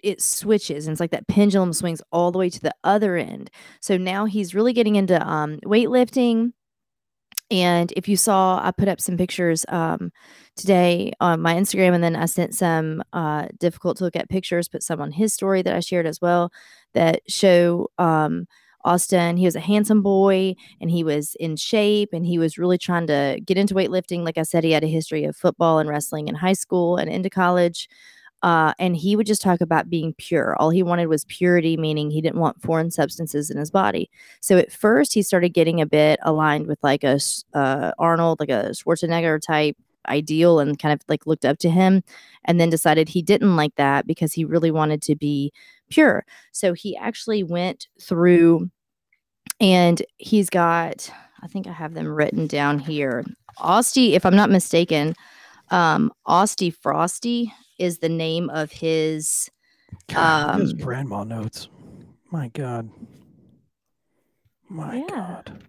it switches. And it's like that pendulum swings all the way to the other end. So now he's really getting into weightlifting. And if you saw, I put up some pictures today on my Instagram, and then I sent some difficult to look at pictures, put some on his story that I shared as well, that show Austin. He was a handsome boy, and he was in shape, and he was really trying to get into weightlifting. Like I said, he had a history of football and wrestling in high school and into college. And he would just talk about being pure. All he wanted was purity, meaning he didn't want foreign substances in his body. So at first he started getting a bit aligned with Arnold, like a Schwarzenegger type ideal, and kind of looked up to him, and then decided he didn't like that because he really wanted to be pure. So he actually went through, and he's got, I think I have them written down here. Austi, if I'm not mistaken, Austi Frosty is the name of his those grandma notes. My God. God.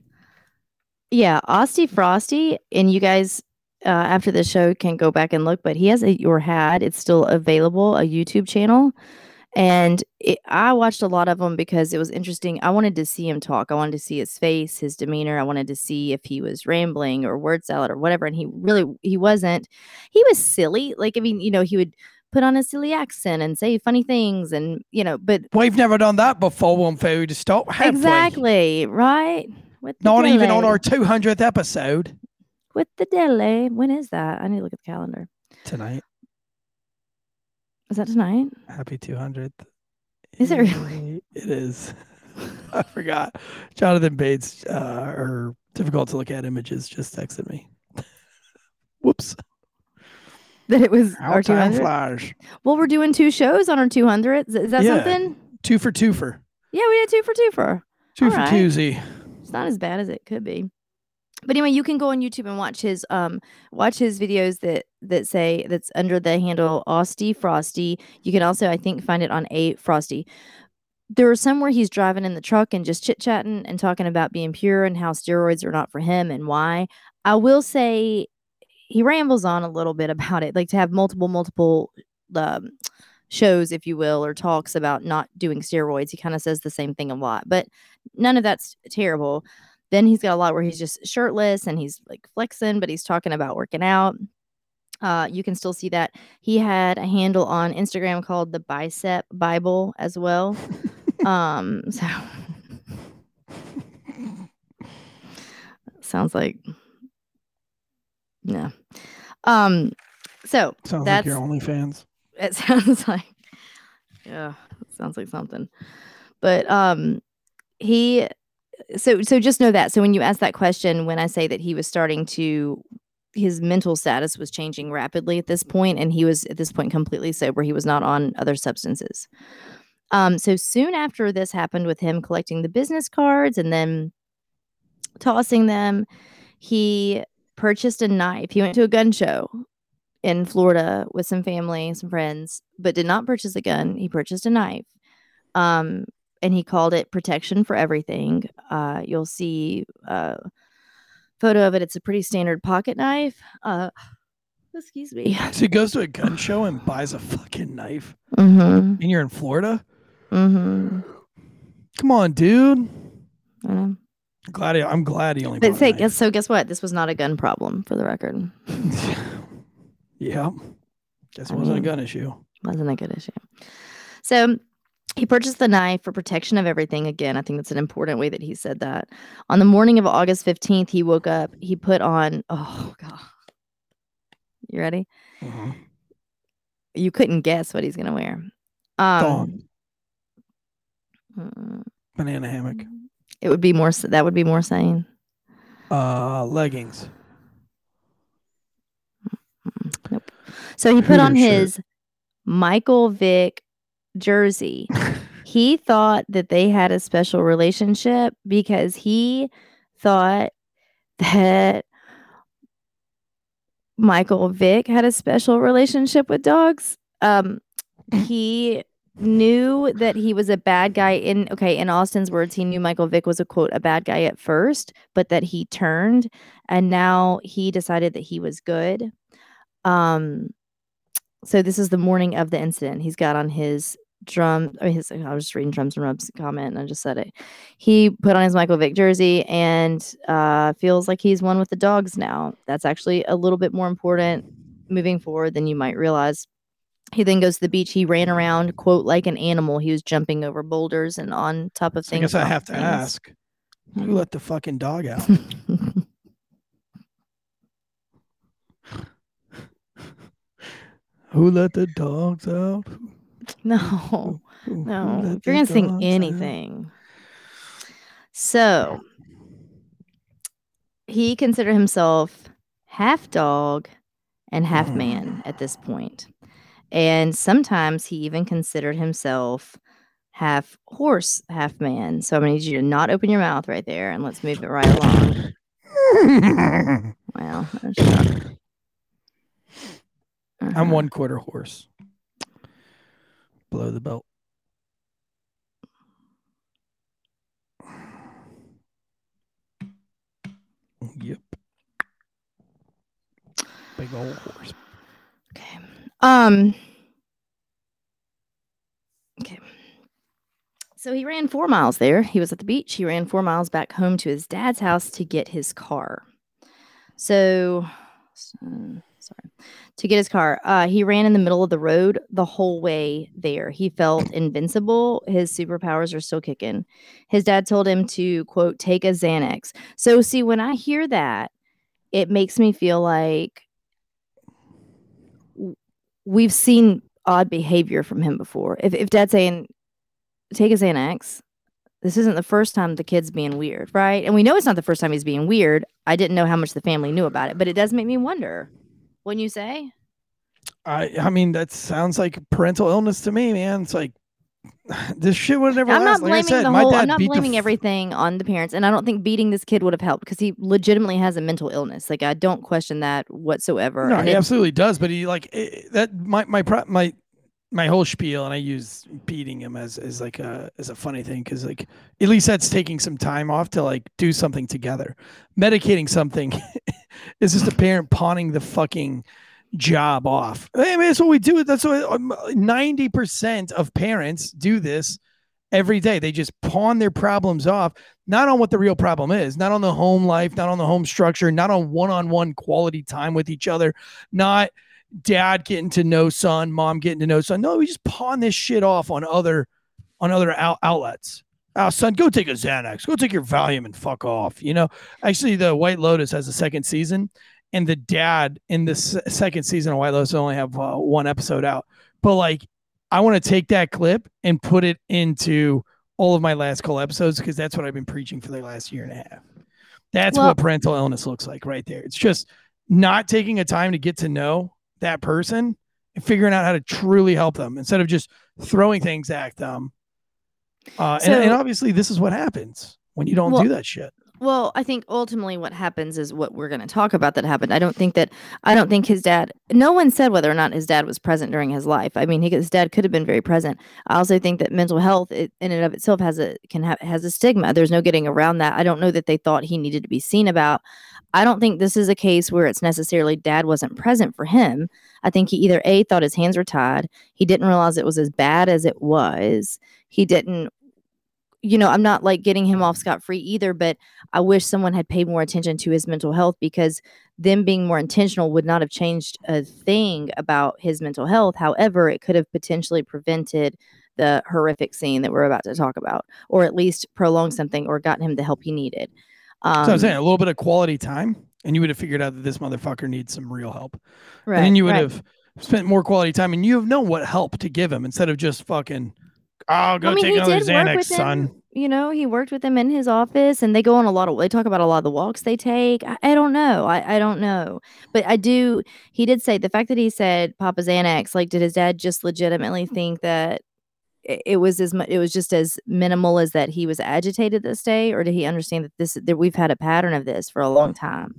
Yeah, Austi Frosty, and you guys after the show can go back and look, but he has it's still available, a YouTube channel. And I watched a lot of them because it was interesting. I wanted to see him talk. I wanted to see his face, his demeanor. I wanted to see if he was rambling or word salad or whatever. And he wasn't. He was silly. He would put on a silly accent and say funny things, and, but we've never done that before on Failure to Stop. Have exactly. We? Right. With the Not delay. Even on our 200th episode. With the delay. When is that? I need to look at the calendar. Tonight. Is that tonight? Happy 200th. Is it really? It is. I forgot. Jonathan Bates, or difficult to look at images, just texted me. Whoops. that it was our 200th. Well, we're doing two shows on our 200th. Is that something? Twofer. Yeah, we did twofer. Twofer, all right. Twosie. It's not as bad as it could be. But anyway, you can go on YouTube and watch his videos that say, that's under the handle Austi Frosty. You can also, I think, find it on A Frosty. There are some where he's driving in the truck and just chit-chatting and talking about being pure and how steroids are not for him and why. I will say he rambles on a little bit about it, like to have multiple shows, if you will, or talks about not doing steroids. He kind of says the same thing a lot, but none of that's terrible. Then he's got a lot where he's just shirtless and he's like flexing, but he's talking about working out. You can still see that. He had a handle on Instagram called The Bicep Bible as well. So sounds like no. So sounds that's like your OnlyFans. It sounds like sounds like something. But he. So just know that. So when you ask that question, when I say that he was starting to, his mental status was changing rapidly at this point, and he was at this point completely sober. He was not on other substances. So soon after this happened with him collecting the business cards and then tossing them, he purchased a knife. He went to a gun show in Florida with some family, some friends, but did not purchase a gun. He purchased a knife. And he called it Protection for Everything. You'll see a photo of it. It's a pretty standard pocket knife. Excuse me. So he goes to a gun show and buys a fucking knife? Mm-hmm. And you're in Florida? Mm-hmm. Come on, dude. Mm-hmm. I'm glad he only bought a knife. So guess what? This was not a gun problem, for the record. Yeah. This wasn't a gun issue. Wasn't a good issue. So... he purchased the knife for protection of everything. Again, I think that's an important way that he said that. On the morning of August 15th, he woke up. He put on, oh, God. You ready? Mm-hmm. You couldn't guess what he's going to wear. Thong. Banana hammock. It would be more, that would be more sane. Leggings. Nope. So he put on his Michael Vick jersey. He thought that they had a special relationship because he thought that Michael Vick had a special relationship with dogs. He knew that he was a bad guy in Austin's words, he knew Michael Vick was a bad guy at first, but that he turned and now he decided that he was good. So this is the morning of the incident. He's got on his I was just reading Drums and Rubs comment and I just said it. He put on his Michael Vick jersey and feels like he's one with the dogs now. That's actually a little bit more important moving forward than you might realize. He then goes to the beach. He ran around, quote, like an animal. He was jumping over boulders and on top of things. I guess I have to ask, who let the fucking dog out? Who let the dogs out? No. If you're going to sing anything. Out. So, he considered himself half dog and half man at this point. And sometimes he even considered himself half horse, half man. So, I'm going to need you to not open your mouth right there, and let's move it right along. Wow. That's I'm 1/4 horse. Below the belt. Yep. Big old horse. Okay. Okay. So he ran 4 miles there. He was at the beach. He ran 4 miles back home to his dad's house to get his car. To get his car. He ran in the middle of the road the whole way there. He felt invincible. His superpowers are still kicking. His dad told him to, quote, take a Xanax. So, see, when I hear that, it makes me feel like we've seen odd behavior from him before. If dad's saying, take a Xanax, this isn't the first time the kid's being weird, right? And we know it's not the first time he's being weird. I didn't know how much the family knew about it, but it does make me wonder. Wouldn't you say? I mean, that sounds like parental illness to me, man. It's like, this shit would never last. Like I said, my dad, I'm not blaming everything on the parents, and I don't think beating this kid would have helped because he legitimately has a mental illness. Like, I don't question that whatsoever. No, he absolutely does, but he like it, that. My whole spiel, and I use beating him as like as a funny thing because like at least that's taking some time off to like do something together. Medicating something is just a parent pawning the fucking job off. I mean, that's what we do. That's what 90% of parents do this every day. They just pawn their problems off, not on what the real problem is, not on the home life, not on the home structure, not on one-on-one quality time with each other, not dad getting to know son, mom getting to know son. No, we just pawn this shit off on other outlets. Oh, son, go take a Xanax. Go take your Valium and fuck off. You know, actually, the White Lotus has a second season, and the dad in the second season of White Lotus only have one episode out. But like, I want to take that clip and put it into all of my last couple episodes because that's what I've been preaching for the last year and a half. That's what parental illness looks like right there. It's just not taking a time to get to know that person and figuring out how to truly help them instead of just throwing things at them. So obviously this is what happens when you don't do that shit. Well, I think ultimately what happens is what we're going to talk about that happened. I don't think his dad, no one said whether or not his dad was present during his life. I mean, his dad could have been very present. I also think that mental health in and of itself has a stigma. There's no getting around that. I don't know that they thought he needed to be seen about. I don't think this is a case where it's necessarily dad wasn't present for him. I think he either A, thought his hands were tied. He didn't realize it was as bad as it was. He didn't, you know, I'm not like getting him off scot-free either, but I wish someone had paid more attention to his mental health because them being more intentional would not have changed a thing about his mental health. However, it could have potentially prevented the horrific scene that we're about to talk about, or at least prolonged something or gotten him the help he needed. So I'm saying a little bit of quality time and you would have figured out that this motherfucker needs some real help. Right. And then you would have spent more quality time and you have known what help to give him instead of just fucking, take another Xanax, son. You know, he worked with him in his office and they go on they talk about a lot of the walks they take. I don't know. I don't know. But he did say the fact that he said Papa Xanax, like, did his dad just legitimately think that it was just as minimal as that he was agitated this day, or did he understand that we've had a pattern of this for a long time?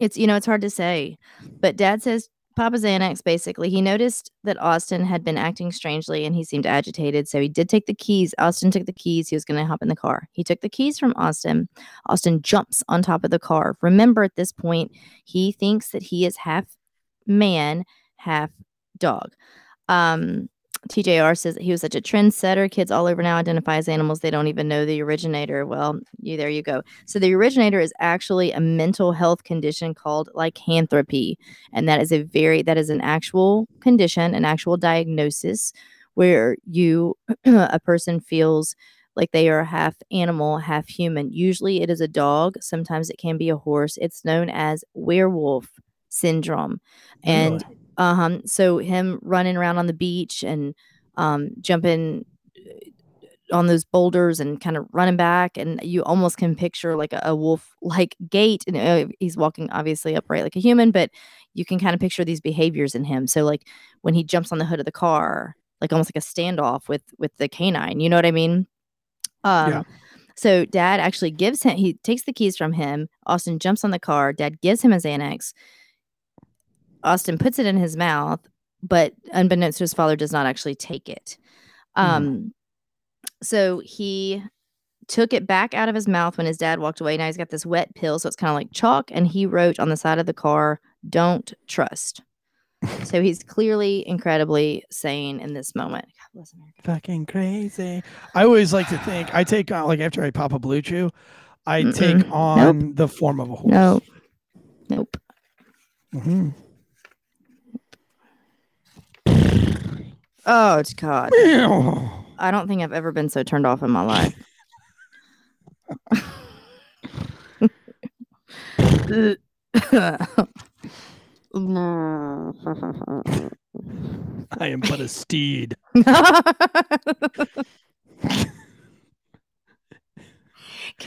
It's, you know, it's hard to say, but dad says Papa Xanax. Basically, he noticed that Austin had been acting strangely and he seemed agitated. So he did take the keys. Austin took the keys. He was going to hop in the car. He took the keys from Austin. Austin jumps on top of the car. Remember, at this point, he thinks that he is half man, half dog. TJR says that he was such a trendsetter. Kids all over now identify as animals. They don't even know the originator. Well, there you go. So the originator is actually a mental health condition called lycanthropy. And that is an actual condition, an actual diagnosis where a person feels like they are half animal, half human. Usually it is a dog. Sometimes it can be a horse. It's known as werewolf syndrome. And so him running around on the beach and jumping on those boulders and kind of running back, and you almost can picture like a wolf-like gait. And he's walking obviously upright like a human, but you can kind of picture these behaviors in him. So like when he jumps on the hood of the car, like almost like a standoff with the canine. You know what I mean? Yeah. So dad actually gives him. He takes the keys from him. Austin jumps on the car. Dad gives him a Xanax. Austin puts it in his mouth, but unbeknownst to his father, does not actually take it. So he took it back out of his mouth when his dad walked away. Now he's got this wet pill, so it's kind of like chalk, and he wrote on the side of the car, "Don't trust." So he's clearly incredibly sane in this moment. God bless America. Fucking crazy. I always like to think, I take on, like after I pop a blue chew, I take on the form of a horse. Nope. Mm-hmm. Oh, it's God. Ew. I don't think I've ever been so turned off in my life. I am but a steed. Can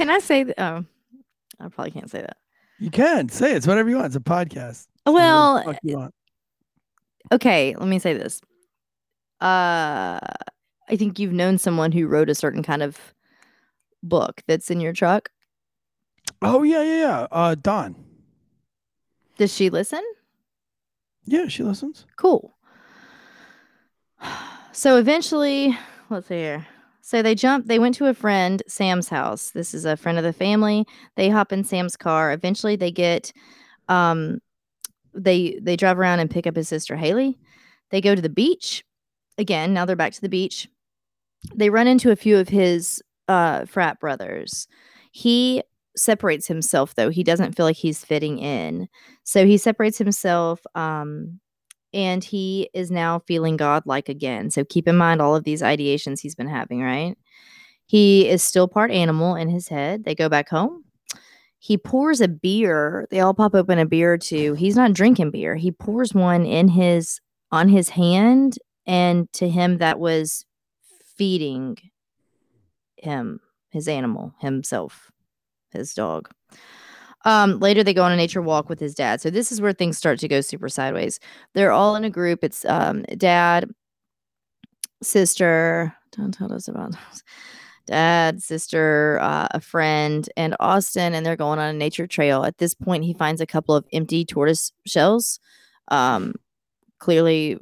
I say that? I probably can't say that. You can say it. It's whatever you want. It's a podcast. Well, what you want. Okay, let me say this. I think you've known someone who wrote a certain kind of book that's in your truck. Oh, yeah. Dawn. Does she listen? Yeah, she listens. Cool. So eventually, let's see here. So they went to a friend, Sam's house. This is a friend of the family. They hop in Sam's car. Eventually they get, they drive around and pick up his sister, Haley. They go to the beach. Again, now they're back to the beach. They run into a few of his frat brothers. He separates himself, though. He doesn't feel like he's fitting in. So he separates himself, and he is now feeling godlike again. So keep in mind all of these ideations he's been having, right? He is still part animal in his head. They go back home. He pours a beer. They all pop open a beer or two. He's not drinking beer. He pours one on his hand, and to him that was feeding him, his animal, himself, his dog. Later, they go on a nature walk with his dad. So this is where things start to go super sideways. They're all in a group. It's dad, sister. Don't tell us about those. Dad, sister, a friend, and Austin. And they're going on a nature trail. At this point, he finds a couple of empty tortoise shells. Clearly,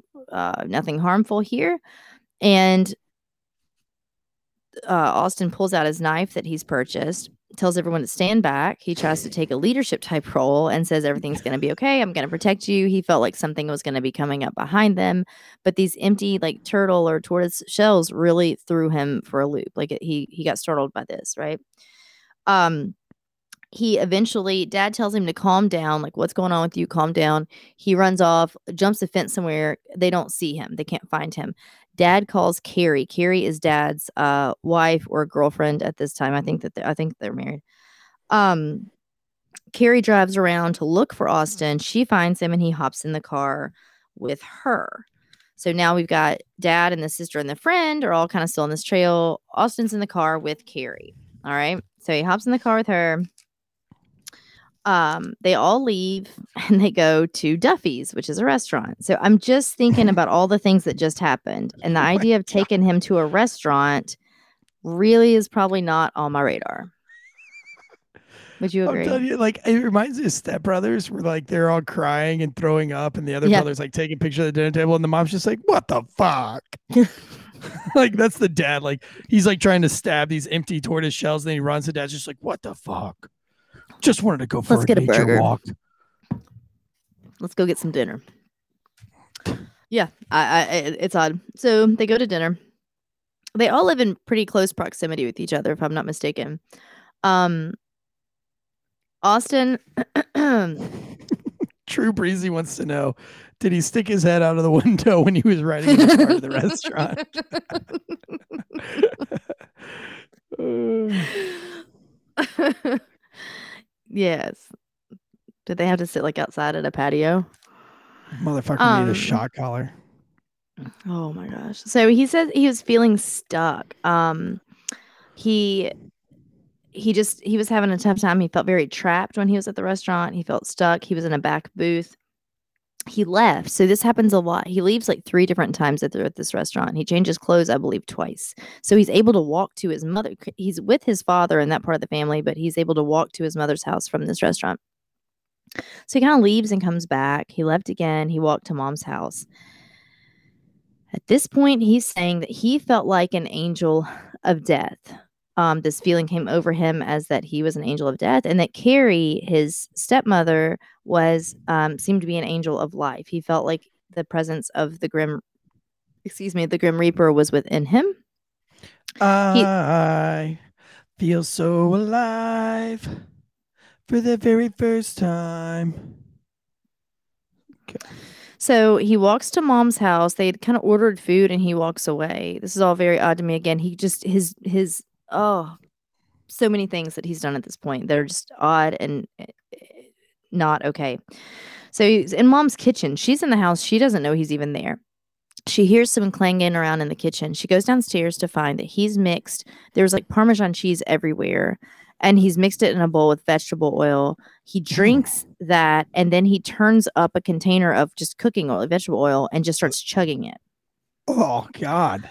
nothing harmful here. And Austin pulls out his knife that he's purchased. Tells everyone to stand back. He tries to take a leadership type role and says, everything's going to be okay. I'm going to protect you. He felt like something was going to be coming up behind them, but these empty like turtle or tortoise shells really threw him for a loop. Like he got startled by this. Right. He eventually, dad tells him to calm down. Like, what's going on with you? Calm down. He runs off, jumps a fence somewhere. They don't see him. They can't find him. Dad calls Carrie. Carrie is dad's wife or girlfriend at this time. I think they're married. Carrie drives around to look for Austin. She finds him and he hops in the car with her. So now we've got dad and the sister and the friend are all kind of still on this trail. Austin's in the car with Carrie. All right. So he hops in the car with her. They all leave and they go to Duffy's, which is a restaurant. So I'm just thinking about all the things that just happened, and the idea of taking him to a restaurant really is probably not on my radar. Would you agree? I'm telling you, like, it reminds me of Step Brothers, where like they're all crying and throwing up, and the other brother's like taking a picture of the dinner table, and the mom's just like, "What the fuck?" Like that's the dad. Like he's like trying to stab these empty tortoise shells, and then he runs. The dad's just like, "What the fuck? Just wanted to go for a nature walk. Let's go get some dinner." Yeah, it's odd. So they go to dinner. They all live in pretty close proximity with each other, if I'm not mistaken. Austin. True Breezy wants to know, did he stick his head out of the window when he was riding in the car to the restaurant? Yes. Did they have to sit like outside at a patio? Motherfucker needed a shot collar. Oh my gosh. So he says he was feeling stuck. He was having a tough time. He felt very trapped when he was at the restaurant. He felt stuck. He was in a back booth. He left. So this happens a lot. He leaves like 3 different times that they're at this restaurant. He changes clothes, I believe, twice. So he's able to walk to his mother. He's with his father in that part of the family, but he's able to walk to his mother's house from this restaurant. So he kind of leaves and comes back. He left again. He walked to mom's house. At this point, he's saying that he felt like an angel of death. This feeling came over him as that he was an angel of death, and that Carrie, his stepmother, was seemed to be an angel of life. He felt like the presence of the Grim Reaper was within him. I feel so alive for the very first time. Okay. So he walks to mom's house. They had kind of ordered food, and he walks away. This is all very odd to me. Again, he just his. Oh, so many things that he's done at this point. They're just odd and not okay. So he's in mom's kitchen. She's in the house. She doesn't know he's even there. She hears some clanging around in the kitchen. She goes downstairs to find that he's mixed. There's like Parmesan cheese everywhere. and he's mixed it in a bowl with vegetable oil. He drinks that, and then he turns up a container of just cooking oil, vegetable oil, and just starts chugging it. Oh, God.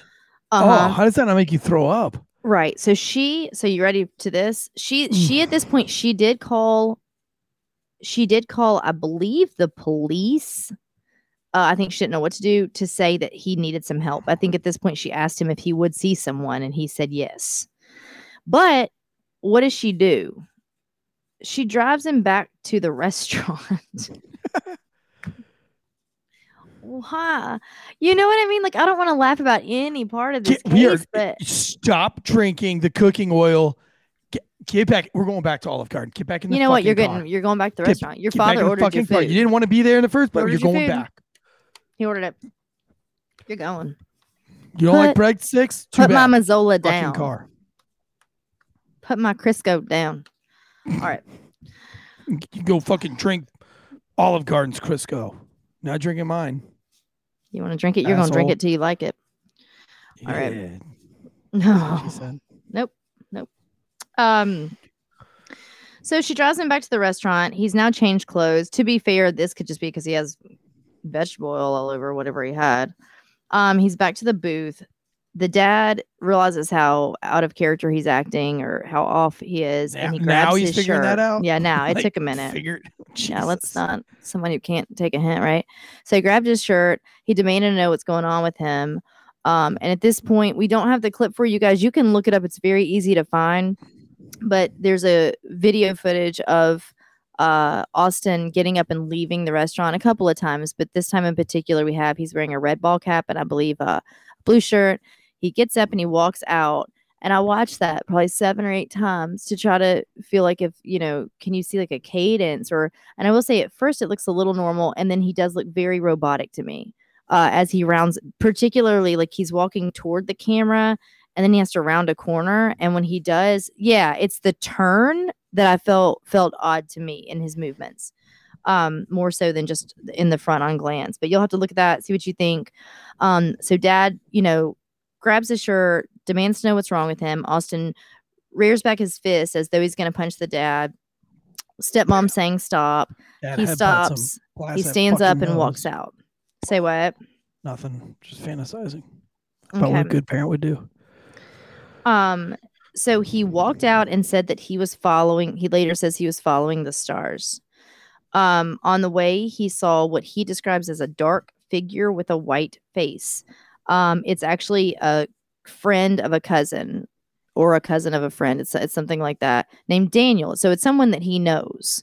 Oh, how does that not make you throw up? Right. So you ready to this? She at this point, she did call, I believe, the police. I think she didn't know what to do, to say that he needed some help. I think at this point she asked him if he would see someone, and he said yes. But what does she do? She drives him back to the restaurant. Why? You know what I mean? Like, I don't want to laugh about any part of this case, but stop drinking the cooking oil. Get back. We're going back to Olive Garden. Get back in the car. You know what? You're going back to the restaurant. Your father ordered your food. You didn't want to be there in the first place. You're going back. He ordered it. You're going. You don't like breadsticks? Put my Mazzola down. Car. Put my Crisco down. All right. You go fucking drink Olive Garden's Crisco. Not drinking mine. You want to drink it? You're going to drink it till you like it. All right. No. Nope. So she drives him back to the restaurant. He's now changed clothes. To be fair, this could just be because he has vegetable oil all over whatever he had. He's back to the booth. The dad realizes how out of character he's acting, or how off he is, and he grabs his shirt. Now he's figuring that out? Yeah, now. It took a minute. Yeah, let's not. Someone who can't take a hint, right? So he grabbed his shirt. He demanded to know what's going on with him. And at this point, we don't have the clip for you guys. You can look it up. It's very easy to find. But there's a video footage of Austin getting up and leaving the restaurant a couple of times. But this time in particular, he's wearing a red ball cap and I believe a blue shirt. He gets up and he walks out. And I watched that probably 7 or 8 times to try to feel like, if, you know, can you see like a cadence? And I will say at first it looks a little normal. And then he does look very robotic to me as he rounds, particularly like he's walking toward the camera. And then he has to round a corner. And when he does, it's the turn that I felt odd to me in his movements, more so than just in the front on glance. But you'll have to look at that, see what you think. So dad, grabs his shirt, demands to know what's wrong with him. Austin rears back his fist as though he's going to punch the dad. Stepmom saying stop. Dad, he stops. He stands up and walks out. Say what? Nothing. Just fantasizing about what a good parent would do. So he walked out and said that he later says he was following the stars. On the way, he saw what he describes as a dark figure with a white face. It's actually a friend of a cousin or a cousin of a friend. It's something like that, named Daniel. So it's someone that he knows.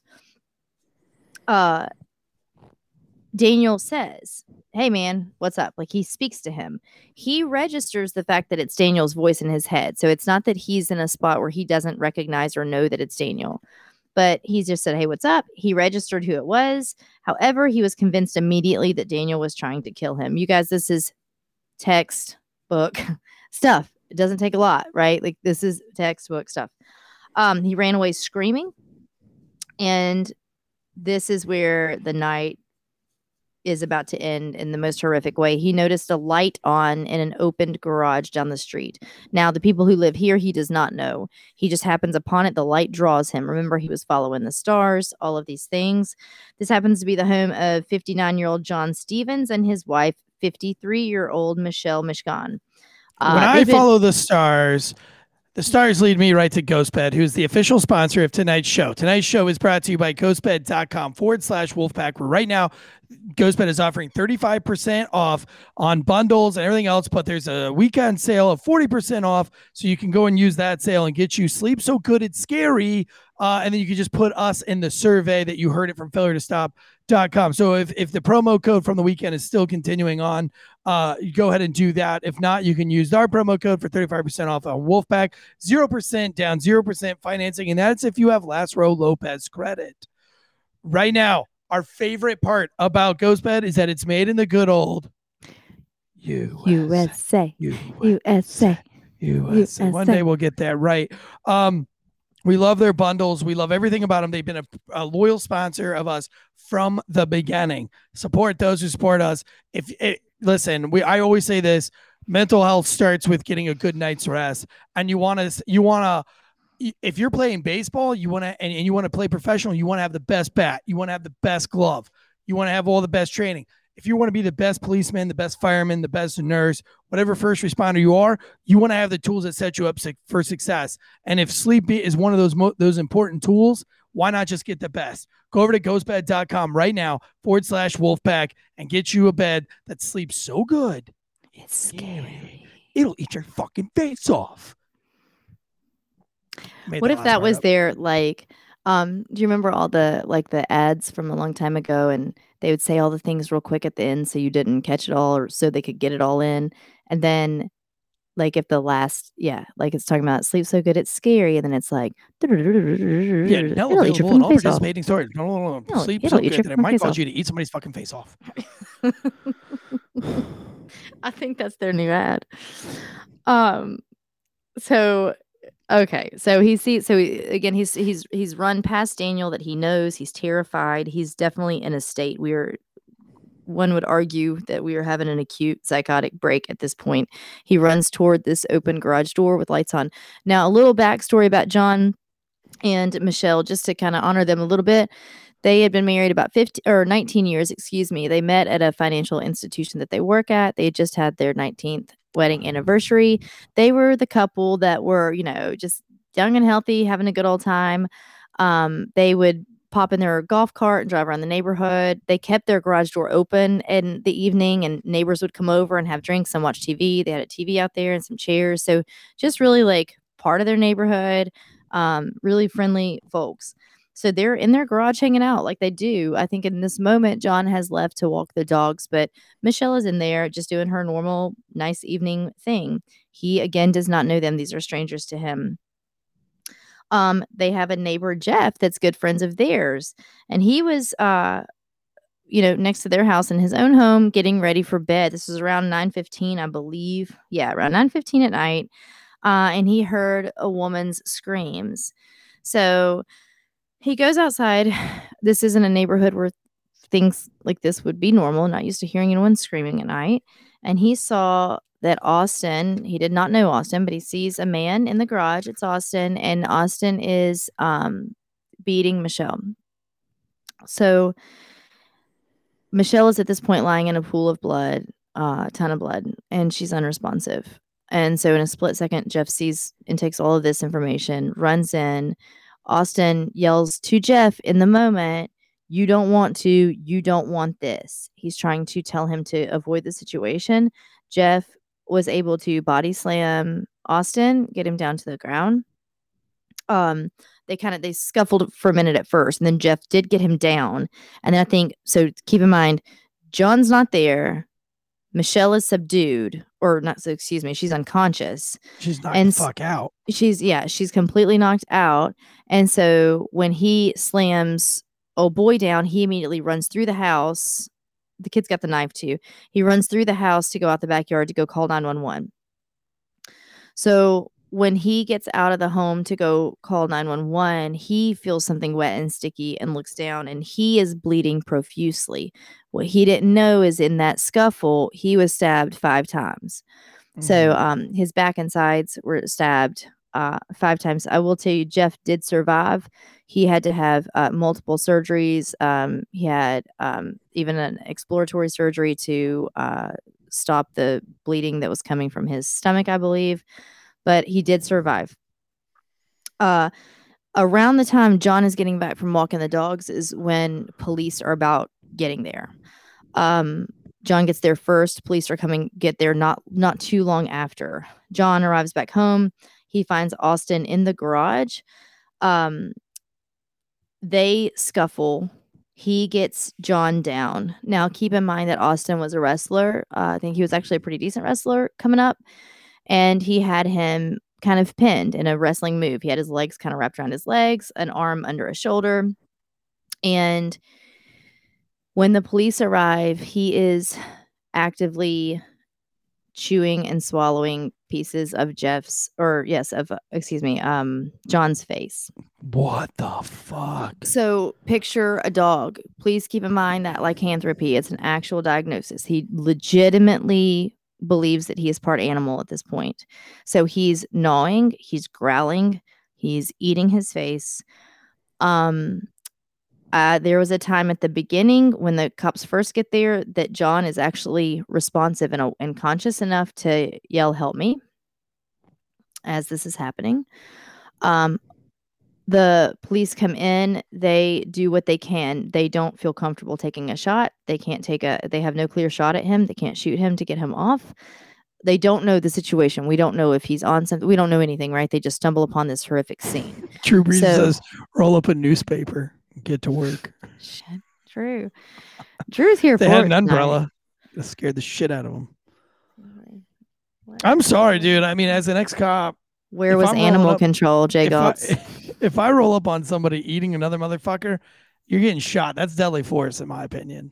Daniel says, "Hey man, what's up?" Like, he speaks to him. He registers the fact that it's Daniel's voice in his head. So it's not that he's in a spot where he doesn't recognize or know that it's Daniel, but he's just said, "Hey, what's up?" He registered who it was. However, he was convinced immediately that Daniel was trying to kill him. You guys, this is textbook stuff. It doesn't take a lot, right? Like, this is textbook stuff. He ran away screaming. And this is where the night is about to end in the most horrific way. He noticed a light on in an opened garage down the street. Now, the people who live here, he does not know. He just happens upon it. The light draws him. Remember, he was following the stars, all of these things. This happens to be the home of 59-year-old John Stevens and his wife, 53-year-old Michelle Mishkan. When I follow the stars lead me right to GhostBed, who's the official sponsor of tonight's show. Tonight's show is brought to you by ghostbed.com/Wolfpack. Where right now, GhostBed is offering 35% off on bundles and everything else, but there's a weekend sale of 40% off, so you can go and use that sale and get you Sleep So Good It's Scary. And then you can just put us in the survey that you heard it from failure2stop.com. So if the promo code from the weekend is still continuing on, you go ahead and do that. If not, you can use our promo code for 35% off on Wolfpack, 0% down, 0% financing. And that's if you have Lastro López credit. Right now, our favorite part about GhostBed is that it's made in the good old USA. One day we'll get that right. We love their bundles. We love everything about them. They've been a loyal sponsor of us from the beginning. Support those who support us. I always say this: mental health starts with getting a good night's rest. And you want to if you're playing baseball, you want to, and you want to play professional, you want to have the best bat, you want to have the best glove, you want to have all the best training. If you want to be the best policeman, the best fireman, the best nurse, whatever first responder you are, you want to have the tools that set you up for success. And if sleep is one of those important tools, why not just get the best? Go over to ghostbed.com right now, /Wolfpack, and get you a bed that sleeps so good. It's scary. It'll eat your fucking face off. What if that was their, like, do you remember all the, like, the ads from a long time ago, and they would say all the things real quick at the end so you didn't catch it all, or so they could get it all in? And then, like, if the last, like, it's talking about sleep so good it's scary, and then it's like, it'll eat your fucking face off. No, sleep so good that it might cause you to eat somebody's fucking face off. I think that's their new ad. Okay, so he sees. So he, again, he's run past Daniel that he knows. He's terrified. He's definitely in a state. One would argue that we are having an acute psychotic break at this point. He runs toward this open garage door with lights on. Now, a little backstory about John and Michelle, just to kind of honor them a little bit. They had been married about 19 years. They met at a financial institution that they work at. They had just had their 19th. Wedding anniversary. They were the couple that were, you know, just young and healthy, having a good old time. They would pop in their golf cart and drive around the neighborhood. They kept their garage door open in the evening, and neighbors would come over and have drinks and watch TV. They had a TV out there and some chairs. So just really like part of their neighborhood, really friendly folks. So they're in their garage hanging out like they do. I think in this moment, John has left to walk the dogs, but Michelle is in there just doing her normal, nice evening thing. He, again, does not know them. These are strangers to him. They have a neighbor, Jeff, that's good friends of theirs. And he was, next to their house in his own home getting ready for bed. This was around 9:15, I believe. Yeah, around 9:15 at night. And he heard a woman's screams. So he goes outside. This isn't a neighborhood where things like this would be normal. Not used to hearing anyone screaming at night. And he saw that Austin, he did not know Austin, but he sees a man in the garage. It's Austin. And Austin is beating Michelle. So Michelle is at this point lying in a pool of blood, a ton of blood, and she's unresponsive. And so in a split second, Jeff sees and takes all of this information, runs in. Austin yells to Jeff in the moment, you don't want this. He's trying to tell him to avoid the situation. Jeff was able to body slam Austin, get him down to the ground. They scuffled for a minute at first, and then Jeff did get him down. And then keep in mind, John's not there. Michelle is subdued, she's unconscious. She's knocked the fuck out. She's completely knocked out. And so when he slams old boy down, he immediately runs through the house. The kid's got the knife too. He runs through the house to go out the backyard to go call 911. So when he gets out of the home to go call 911, he feels something wet and sticky and looks down, and he is bleeding profusely. What he didn't know is in that scuffle, he was stabbed 5 times. Mm-hmm. So his back and sides were stabbed 5 times. I will tell you, Jeff did survive. He had to have multiple surgeries. He had even an exploratory surgery to stop the bleeding that was coming from his stomach, I believe. But he did survive. Around the time John is getting back from walking the dogs is when police are about getting there. John gets there first. Police are coming, get there not too long after. John arrives back home. He finds Austin in the garage. They scuffle. He gets John down. Now, keep in mind that Austin was a wrestler. I think he was actually a pretty decent wrestler coming up. And he had him kind of pinned in a wrestling move. He had his legs kind of wrapped around his legs, an arm under his shoulder. And when the police arrive, he is actively chewing and swallowing pieces of John's face. What the fuck? So picture a dog. Please keep in mind that lycanthropy, it's an actual diagnosis. He legitimately believes that he is part animal at this point. So he's gnawing, he's growling, He's eating his face. There was a time at the beginning when the cops first get there that John is actually responsive and conscious enough to yell, "Help me," as this is happening. The police come in, they do what they can. They don't feel comfortable taking a shot. They can't take they have no clear shot at him. They can't shoot him to get him off. They don't know the situation. We don't know if he's on something. We don't know anything, right? They just stumble upon this horrific scene. True Breeze says, roll up a newspaper, get to work. Shit, Drew. Drew's here for it. They had an umbrella. That scared the shit out of him. I'm sorry, dude. I mean, as an ex-cop. Where was animal control, Jay Gotts? If I roll up on somebody eating another motherfucker, you're getting shot. That's deadly force, in my opinion.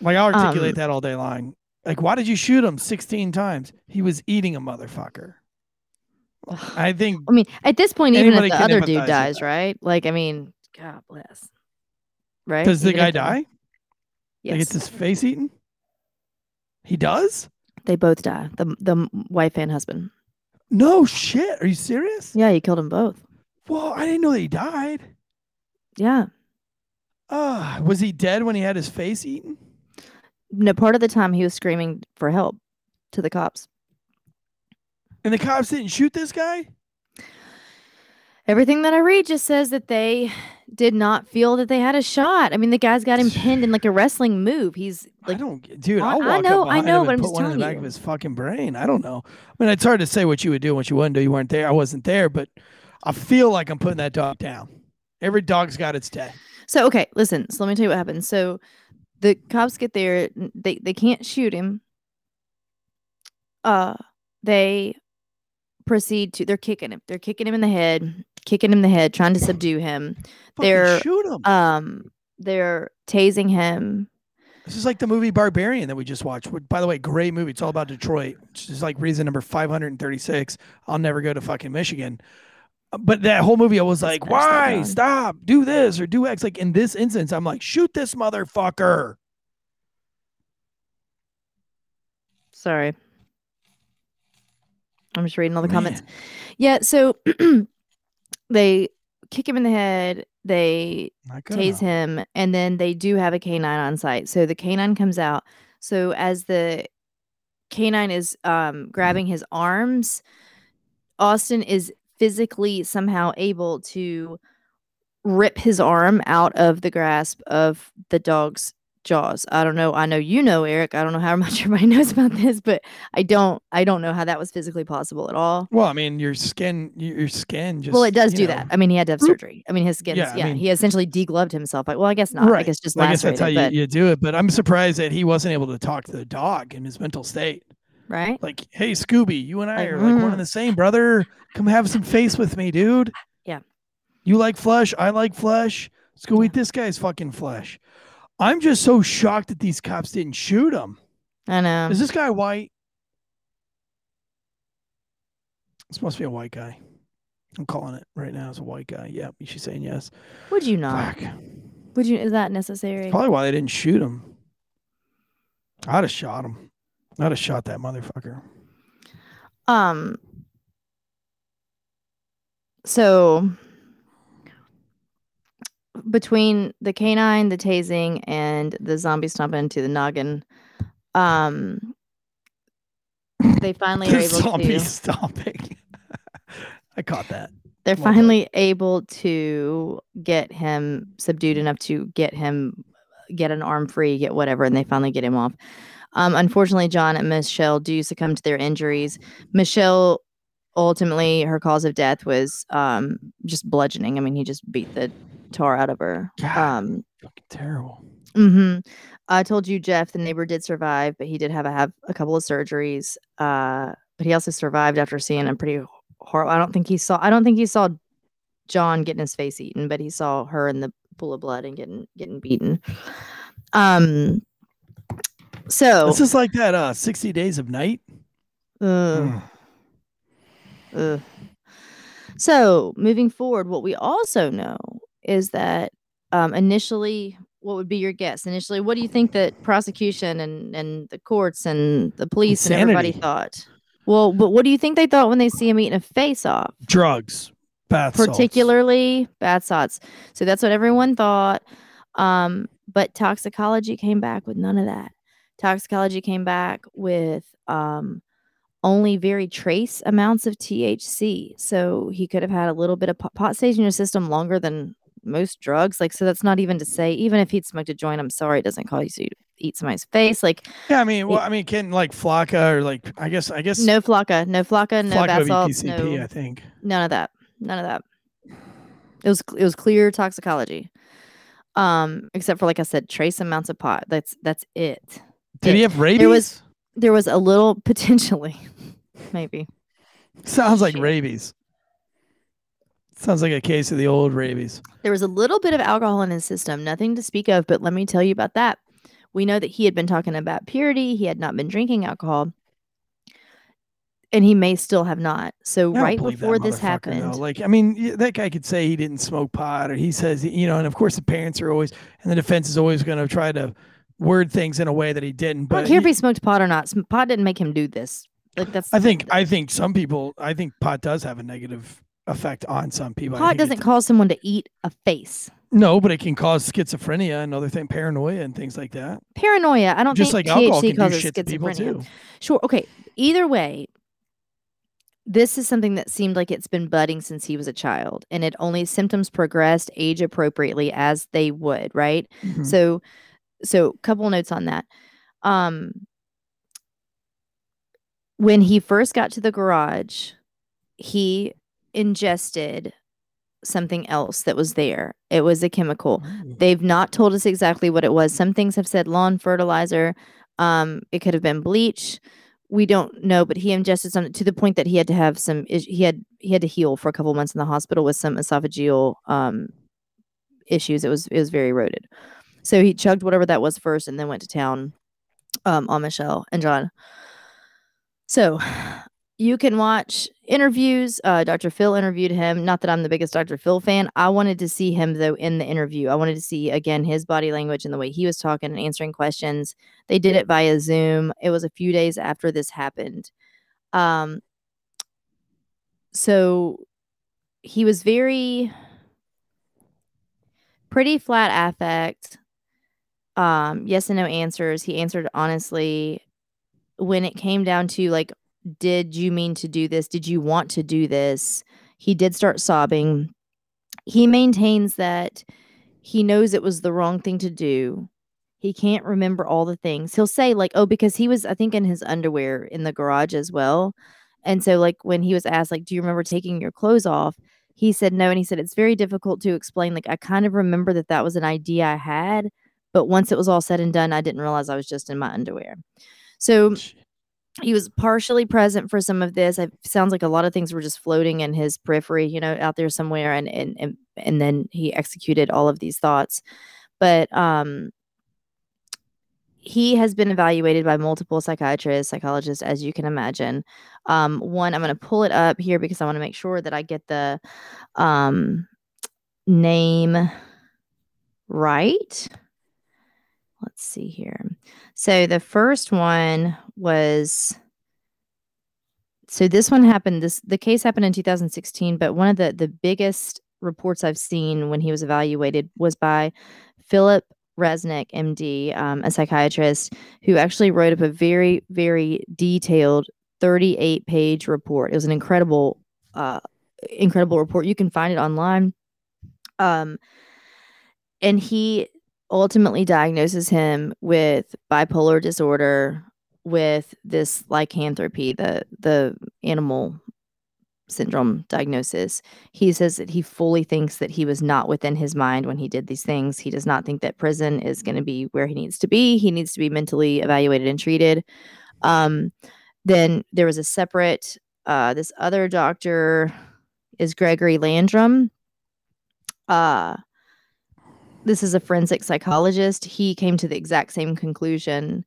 Like, I'll articulate that all day long. Like, why did you shoot him 16 times? He was eating a motherfucker. I mean, at this point, even if the other dude dies, right? Like, I mean, God bless. Right? Does the guy die? Yes. He gets his face eaten? He does? They both die. The wife and husband. No shit. Are you serious? Yeah, he killed them both. Well, I didn't know that he died. Yeah. Was he dead when he had his face eaten? No, part of the time he was screaming for help to the cops. And the cops didn't shoot this guy? Everything that I read just says that they did not feel that they had a shot. I mean, the guy's got him pinned in like a wrestling move. He's like, I know, but I'm just telling you. Put one in the back of his fucking brain. I don't know. I mean, it's hard to say what you would do, what you wouldn't do. You weren't there. I wasn't there, but I feel like I'm putting that dog down. Every dog's got its day. So, okay, listen. So let me tell you what happened. So the cops get there. They can't shoot him. They proceed to, they're kicking him in the head, trying to subdue him. They're shoot him. They're tasing him. This is like the movie Barbarian that we just watched. By the way, great movie. It's all about Detroit, which is like reason number 536. I'll never go to fucking Michigan. But that whole movie, I was like, why? Stop, do this or do X. Like in this instance, I'm like, shoot this motherfucker. Sorry. I'm just reading all the comments. Yeah, so they kick him in the head, they tase him, and then they do have a canine on site. So the canine comes out. So as the canine is grabbing his arms, Austin is physically somehow able to rip his arm out of the grasp of the dog's jaws. I don't know. I know you know, Eric. I don't know how much everybody knows about this, but I don't know how that was physically possible at all. Well, I mean, your skin just. Well, it does do that. I mean, he had to have surgery. I mean, his skin. Yeah. I mean, he essentially degloved himself. Like, well, I guess not. Right. I guess just. I guess that's how you do it. But I'm surprised that he wasn't able to talk to the dog in his mental state. Right. Like, hey, Scooby, you and I are like one and the same, brother. Come have some face with me, dude. Yeah. You like flesh. I like flesh. Let's go eat this guy's fucking flesh. I'm just so shocked that these cops didn't shoot him. I know. Is this guy white? This must be a white guy. I'm calling it right now. It's a white guy. Yeah, she's saying yes. Would you not? Fuck. Would you? Is that necessary? That's probably why they didn't shoot him. I'd have shot him. I'd have shot that motherfucker. So. Between the canine, the tasing, and the zombie stomping into the noggin, they finally are able to. Stomping. I caught that. They're finally able to get him subdued enough to get an arm free, get whatever, and they finally get him off. Unfortunately, John and Michelle do succumb to their injuries. Michelle. Ultimately, her cause of death was just bludgeoning. I mean, he just beat the tar out of her. God, fucking terrible. Mm-hmm. I told you, Jeff, the neighbor did survive, but he did have a couple of surgeries. But he also survived after seeing a pretty horrible. I don't think he saw John getting his face eaten, but he saw her in the pool of blood and getting beaten. So this is like that 60 Days of Night. So moving forward, what we also know is that initially, what would be your guess? Initially, what do you think that prosecution and the courts and the police and everybody thought? Well, but what do you think they thought when they see him eating a face-off? Drugs. Bath salts. Particularly bath salts. So that's what everyone thought. But toxicology came back with none of that. Toxicology came back with only very trace amounts of THC. So he could have had a little bit of pot stays in your system longer than most drugs. Like, so that's not even to say, even if he'd smoked a joint, I'm sorry, it doesn't call you to eat somebody's face. Like, yeah, I mean, well, I mean, can like Flocka or like, I guess no Flocka, no bath salts, no, I think none of that. It was clear toxicology. Except for, like I said, trace amounts of pot. That's it. Did he have rabies? There was a little, potentially, maybe. Sounds like rabies. Sounds like a case of the old rabies. There was a little bit of alcohol in his system, nothing to speak of, but let me tell you about that. We know that he had been talking about purity. He had not been drinking alcohol, and he may still have not. So right before this happened, though. Like, I mean, that guy could say he didn't smoke pot, or he says, you know, and of course the parents are always, and the defense is always going to try to word things in a way that he didn't. But I don't care if he smoked pot or not. Pot didn't make him do this. Like, that's. I think some people. I think pot does have a negative effect on some people. Pot doesn't cause someone to eat a face. No, but it can cause schizophrenia and other things, paranoia and things like that. Paranoia. I don't just think like alcohol can do shit to people too. Sure. Okay. Either way, this is something that seemed like it's been budding since he was a child, and it only symptoms progressed age appropriately as they would. Right. Mm-hmm. So a couple notes on that. When he first got to the garage, he ingested something else that was there. It was a chemical. They've not told us exactly what it was. Some things have said lawn fertilizer. It could have been bleach. We don't know, but he ingested something to the point that he had to have some. He had to heal for a couple months in the hospital with some esophageal issues. It was very eroded. So he chugged whatever that was first and then went to town on Michelle and John. So you can watch interviews. Dr. Phil interviewed him. Not that I'm the biggest Dr. Phil fan. I wanted to see him, though, in the interview. I wanted to see, again, his body language and the way he was talking and answering questions. They did it via Zoom. It was a few days after this happened. So he was pretty flat affect. Yes and no answers. He answered honestly. When it came down to, like, did you mean to do this? Did you want to do this? He did start sobbing. He maintains that he knows it was the wrong thing to do. He can't remember all the things. He'll say, like, oh, because he was, I think, in his underwear in the garage as well. And so, like, when he was asked, like, do you remember taking your clothes off? He said no, and he said, it's very difficult to explain. Like, I kind of remember that was an idea I had, but once it was all said and done, I didn't realize I was just in my underwear. So he was partially present for some of this. It sounds like a lot of things were just floating in his periphery, you know, out there somewhere, and then he executed all of these thoughts. But he has been evaluated by multiple psychiatrists, psychologists, as you can imagine. One, I'm going to pull it up here because I want to make sure that I get the name right. Let's see here. So the first one was... So this one happened... The case happened in 2016, but one of the biggest reports I've seen when he was evaluated was by Philip Resnick, MD, a psychiatrist who actually wrote up a very, very detailed 38-page report. It was an incredible report. You can find it online. And he ultimately diagnoses him with bipolar disorder, with this lycanthropy, the animal syndrome diagnosis. He says that he fully thinks that he was not within his mind when he did these things. He does not think that prison is going to be where he needs to be. He needs to be mentally evaluated and treated. Then there was a separate, this other doctor is Gregory Landrum. This is a forensic psychologist. He came to the exact same conclusion,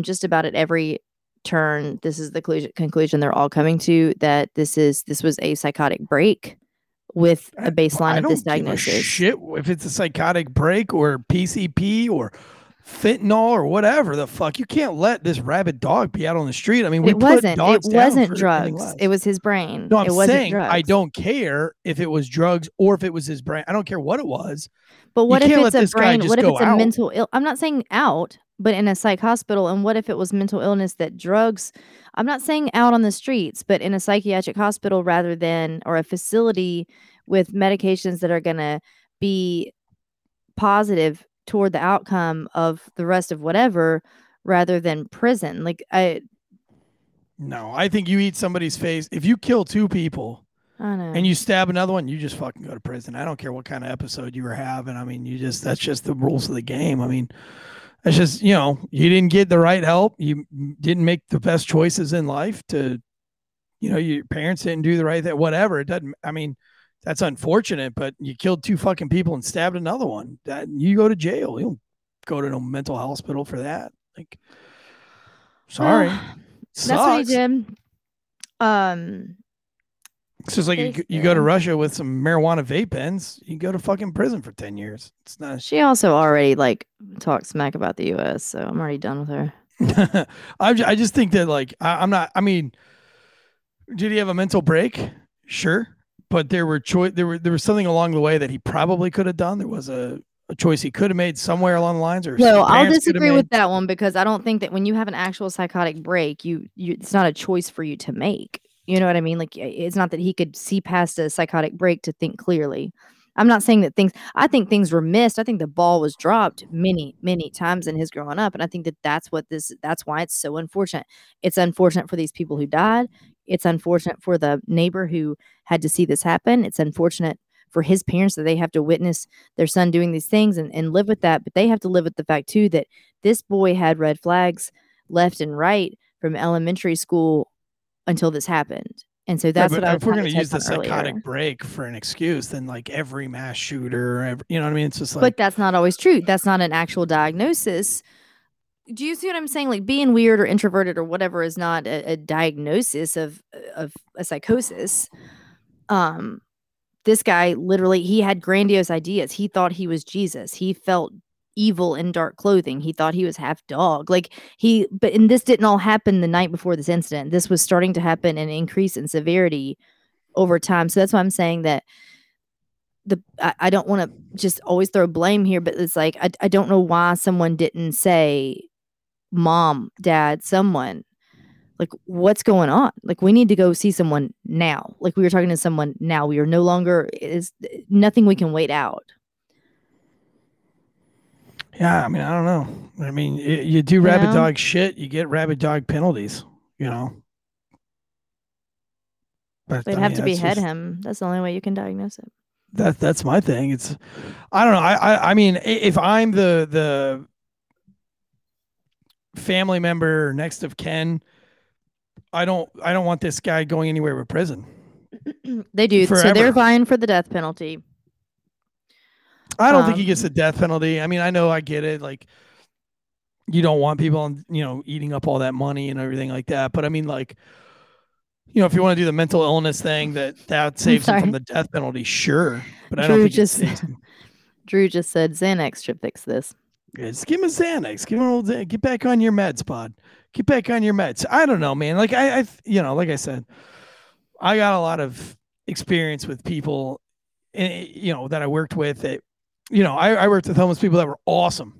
just about at every turn. This is the conclusion they're all coming to, that this was a psychotic break with a baseline of this diagnosis. Shit, if it's a psychotic break or PCP or fentanyl or whatever the fuck. You can't let this rabid dog be out on the street. I mean, it wasn't drugs. It was his brain. No, I'm saying I don't care if it was drugs or if it was his brain. I don't care what it was. But what if it's a brain? What if it's a mental ill? I'm not saying out, but in a psych hospital. And what if it was mental illness that drugs? I'm not saying out on the streets, but in a psychiatric hospital rather than, or a facility with medications that are going to be positive toward the outcome of the rest of whatever, rather than prison. I think you eat somebody's face. If you kill two people and you stab another one, you just fucking go to prison. I don't care what kind of episode you were having. I mean, that's just the rules of the game. I mean, that's just, you didn't get the right help. You didn't make the best choices in life your parents didn't do the right thing, whatever. It doesn't, I mean, that's unfortunate, but you killed two fucking people and stabbed another one. You go to jail. You don't go to no mental hospital for that. Like, sorry. That's what he did. It's just like you go to Russia with some marijuana vape pens, you go to fucking prison for 10 years. It's not. She also already talked smack about the U.S., so I'm already done with her. I just think that did he have a mental break? Sure. But there was something along the way that he probably could have done. There was a choice he could have made somewhere along the lines. Or no, I'll disagree with that one, because I don't think that when you have an actual psychotic break, you it's not a choice for you to make. You know what I mean? Like, it's not that he could see past a psychotic break to think clearly. I'm not saying that I think things were missed. I think the ball was dropped many, many times in his growing up. And I think that that's why it's so unfortunate. It's unfortunate for these people who died. It's unfortunate for the neighbor who had to see this happen. It's unfortunate for his parents that they have to witness their son doing these things and live with that. But they have to live with the fact, too, that this boy had red flags left and right from elementary school until this happened. And so that's what I was if we're going to use the psychotic break for an excuse, then every mass shooter, you know what I mean? It's just but that's not always true. That's not an actual diagnosis. Do you see what I'm saying? Like, being weird or introverted or whatever is not a diagnosis of a psychosis. This guy literally, he had grandiose ideas. He thought he was Jesus. He felt evil in dark clothing. He thought he was half dog. And this didn't all happen the night before this incident. This was starting to happen and increase in severity over time. So that's why I'm saying that I don't want to just always throw blame here, but it's I don't know why someone didn't say, mom, dad, someone, what's going on? We need to go see someone now. We were talking to someone now. We are no longer, is nothing we can wait out. Yeah, I mean, I don't know. I mean, you do rabid dog shit, you get rabid dog penalties, But they'd have to behead him. That's the only way you can diagnose it. That's my thing. It's, I don't know. I mean, if I'm the family member next of kin, I don't want this guy going anywhere but prison. They do. Forever. So they're vying for the death penalty. I don't think he gets the death penalty. I mean, I know, I get it. You don't want people, eating up all that money and everything like that. But I mean, if you want to do the mental illness thing, that saves him from the death penalty, sure. But I don't think Drew just said Xanax should fix this. Yeah, just give him a Xanax. Give him an old Xanax. Get back on your meds, bud. Get back on your meds. I don't know, man. Like I said, I got a lot of experience with people, that I worked with that. I worked with homeless people that were awesome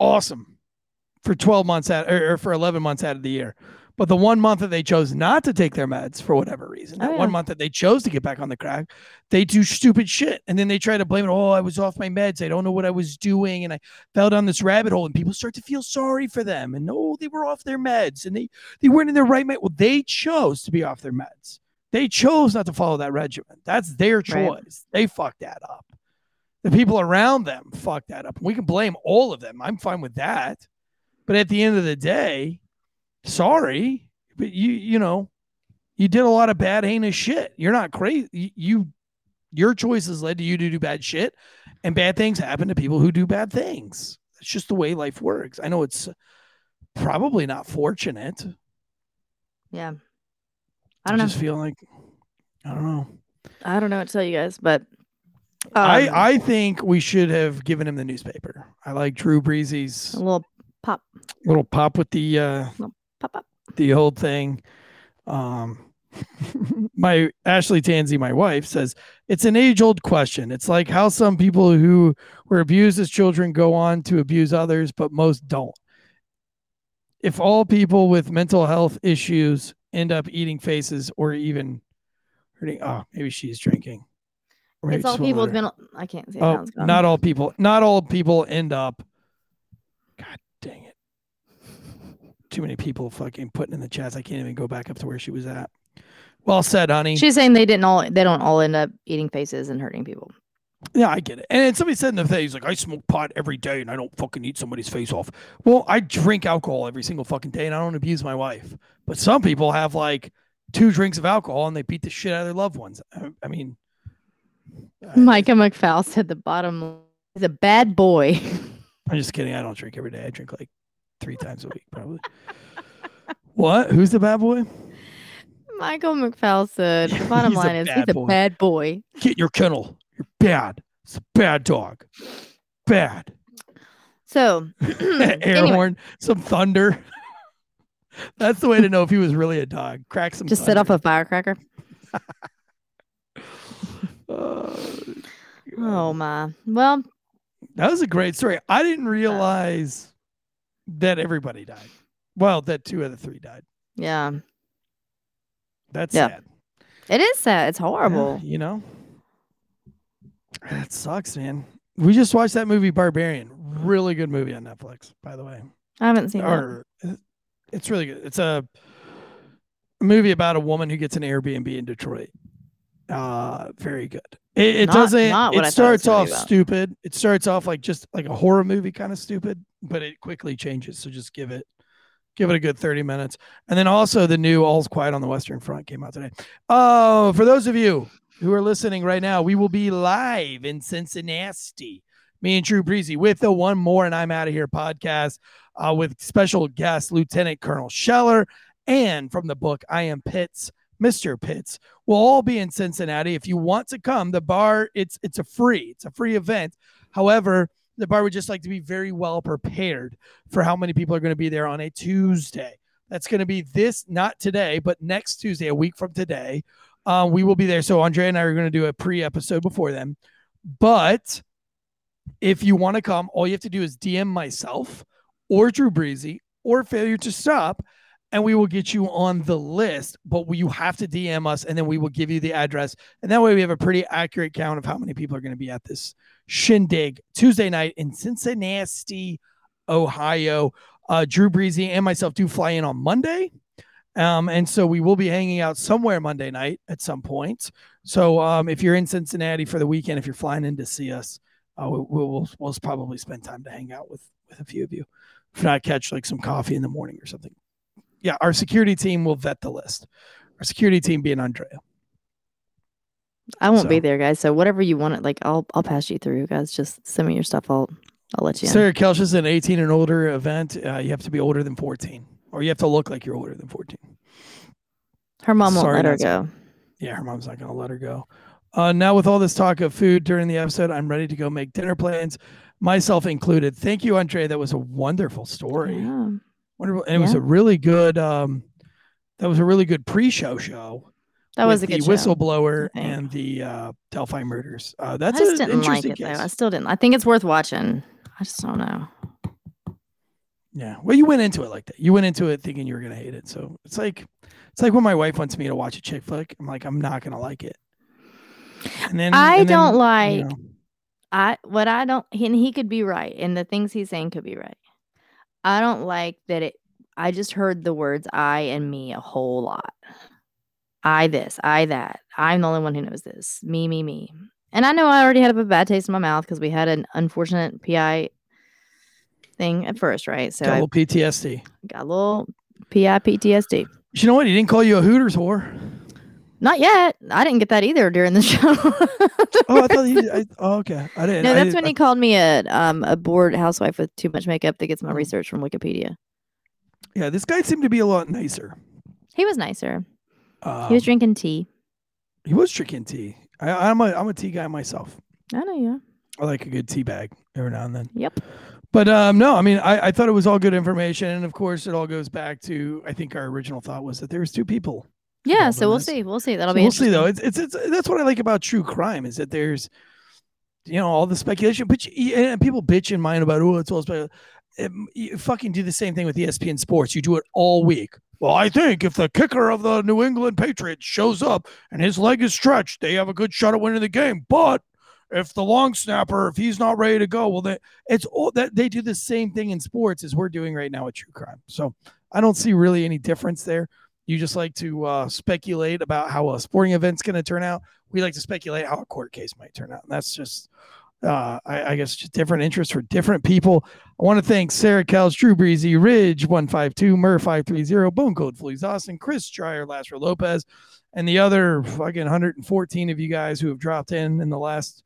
for 12 months out, or for 11 months out of the year. But the 1 month that they chose not to take their meds for whatever reason, 1 month that they chose to get back on the crack, they do stupid shit. And then they try to blame it. Oh, I was off my meds. I don't know what I was doing. And I fell down this rabbit hole, and people start to feel sorry for them. And no, they were off their meds, and they weren't in their right mind. Well, they chose to be off their meds. They chose not to follow that regimen. That's their choice. Right. They fucked that up. The people around them fucked that up. We can blame all of them. I'm fine with that. But at the end of the day, sorry, but you did a lot of bad, heinous shit. You're not crazy. Your choices led to you to do bad shit, and bad things happen to people who do bad things. It's just the way life works. I know it's probably not fortunate. Yeah. I don't know. I just feel I don't know what to tell you guys, but I think we should have given him the newspaper. I like Drew Breezy's little pop with the pop up the old thing. My Ashley Tansey, my wife, says it's an age-old question. It's like how some people who were abused as children go on to abuse others, but most don't. If all people with mental health issues end up eating faces or even hurting, oh, maybe she's drinking. Or it's all people with mental. I can't say. Oh, not all people. Not all people end up. God dang it! Too many people fucking putting in the chats. I can't even go back up to where she was at. Well said, honey. She's saying they don't all end up eating faces and hurting people. Yeah, I get it. And somebody said in the thing, he's like, I smoke pot every day and I don't fucking eat somebody's face off. Well, I drink alcohol every single fucking day and I don't abuse my wife. But some people have like 2 drinks of alcohol and they beat the shit out of their loved ones. I mean, Micah McFowl said the bottom line is a bad boy. I'm just kidding. I don't drink every day. I drink like 3 times a week, probably. What? Who's the bad boy? Michael McFowl said the bottom line is he's a bad boy. Get your kennel. You're bad. It's a bad dog. Bad. So, air horn, some thunder. That's the way to know if he was really a dog. Crack some. Just thunder. Set off a firecracker. Oh my. Well, that was a great story. I didn't realize that everybody died. Well, that 2 of the 3 died. Yeah. That's sad. It is sad. It's horrible. Yeah, you know. That sucks, man. We just watched that movie Barbarian. Really good movie on Netflix, by the way. I haven't seen it. It's really good. It's a movie about a woman who gets an Airbnb in Detroit. Very good. It starts off stupid. It starts off like just like a horror movie kind of stupid, but it quickly changes. So just give it a good 30 minutes. And then also the new All's Quiet on the Western Front came out today. Oh, for those of you who are listening right now, we will be live in Cincinnati. Me and Drew Breezy with the One More and I'm Out of Here podcast with special guest Lieutenant Colonel Scheller. And from the book, I Am Pitts, Mr. Pitts. We'll all be in Cincinnati. If you want to come, the bar, it's a free event. However, the bar would just like to be very well prepared for how many people are going to be there on a Tuesday. That's going to be not today, but next Tuesday, a week from today. We will be there. So Andrea and I are going to do a pre-episode before then. But if you want to come, all you have to do is DM myself or Drew Breezy or Failure to Stop, and we will get you on the list. But you have to DM us, and then we will give you the address. And that way we have a pretty accurate count of how many people are going to be at this shindig Tuesday night in Cincinnati, Ohio. Drew Breezy and myself do fly in on Monday. And so we will be hanging out somewhere Monday night at some point. So if you're in Cincinnati for the weekend, if you're flying in to see us, we'll probably spend time to hang out with a few of you. If not, catch like some coffee in the morning or something. Yeah, our security team will vet the list. Our security team being Andrea. I won't be there, guys. So whatever you want, like I'll pass you through, guys. Just send me your stuff. I'll let you in. Sarah Kelch is an 18 and older event. You have to be older than 14. Or you have to look like you're older than 14. Her mom won't let her go. Yeah, her mom's not going to let her go. Now with all this talk of food during the episode, I'm ready to go make dinner plans, myself included. Thank you, Andrea. That was a wonderful story. Yeah. Wonderful. And it was a really good pre-show show. That was a good show. The whistleblower and the Delphi murders. That's an interesting case. I just didn't like it, though. I still didn't. I think it's worth watching. I just don't know. Yeah. Well, you went into it like that. You went into it thinking you were going to hate it. So it's like when my wife wants me to watch a chick flick, I'm like, I'm not going to like it. And then and he could be right. And the things he's saying could be right. I don't like that. I just heard the words I and me a whole lot. I this, I that. I'm the only one who knows this. Me, me, me. And I know I already had a bad taste in my mouth because we had an unfortunate PI thing at first, right? So got a little PTSD. Got a little PTSD. You know what? He didn't call you a Hooters whore. Not yet. I didn't get that either during the show. I thought okay. I didn't. No, that's when he called me a bored housewife with too much makeup that gets my research from Wikipedia. Yeah, this guy seemed to be a lot nicer. He was nicer. He was drinking tea. I'm a tea guy myself. I know, yeah. I like a good tea bag every now and then. Yep. But no, I mean, I thought it was all good information. And of course, it all goes back to, I think our original thought was that there's two people. Yeah. So we'll see. We'll see. That'll be interesting. We'll see, though. It's that's what I like about true crime is that there's, you know, all the speculation. But and people bitch and whine about, oh, it's all speculation. You fucking do the same thing with ESPN Sports. You do it all week. Well, I think if the kicker of the New England Patriots shows up and his leg is stretched, they have a good shot at winning the game. But if the long snapper, if he's not ready to go, well, it's all that they do the same thing in sports as we're doing right now with true crime. So I don't see really any difference there. You just like to speculate about how a sporting event's going to turn out. We like to speculate how a court case might turn out. And that's just, I guess, just different interests for different people. I want to thank Sarah Kells, Drew Breezy, Ridge 152, Mur 530, Bone Code Fleas, Austin, Chris Dreyer, Lastro López, and the other fucking 114 of you guys who have dropped in the last.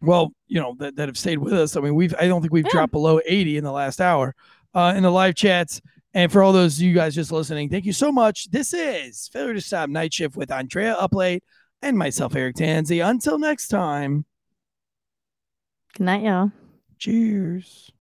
Well, you know, that have stayed with us. I mean, I don't think we've dropped below 80 in the last hour in the live chats. And for all those of you guys just listening, thank you so much. This is Failure to Stop Night Shift with Andrea Uplate and myself, Eric Tansey. Until next time. Good night, y'all. Cheers.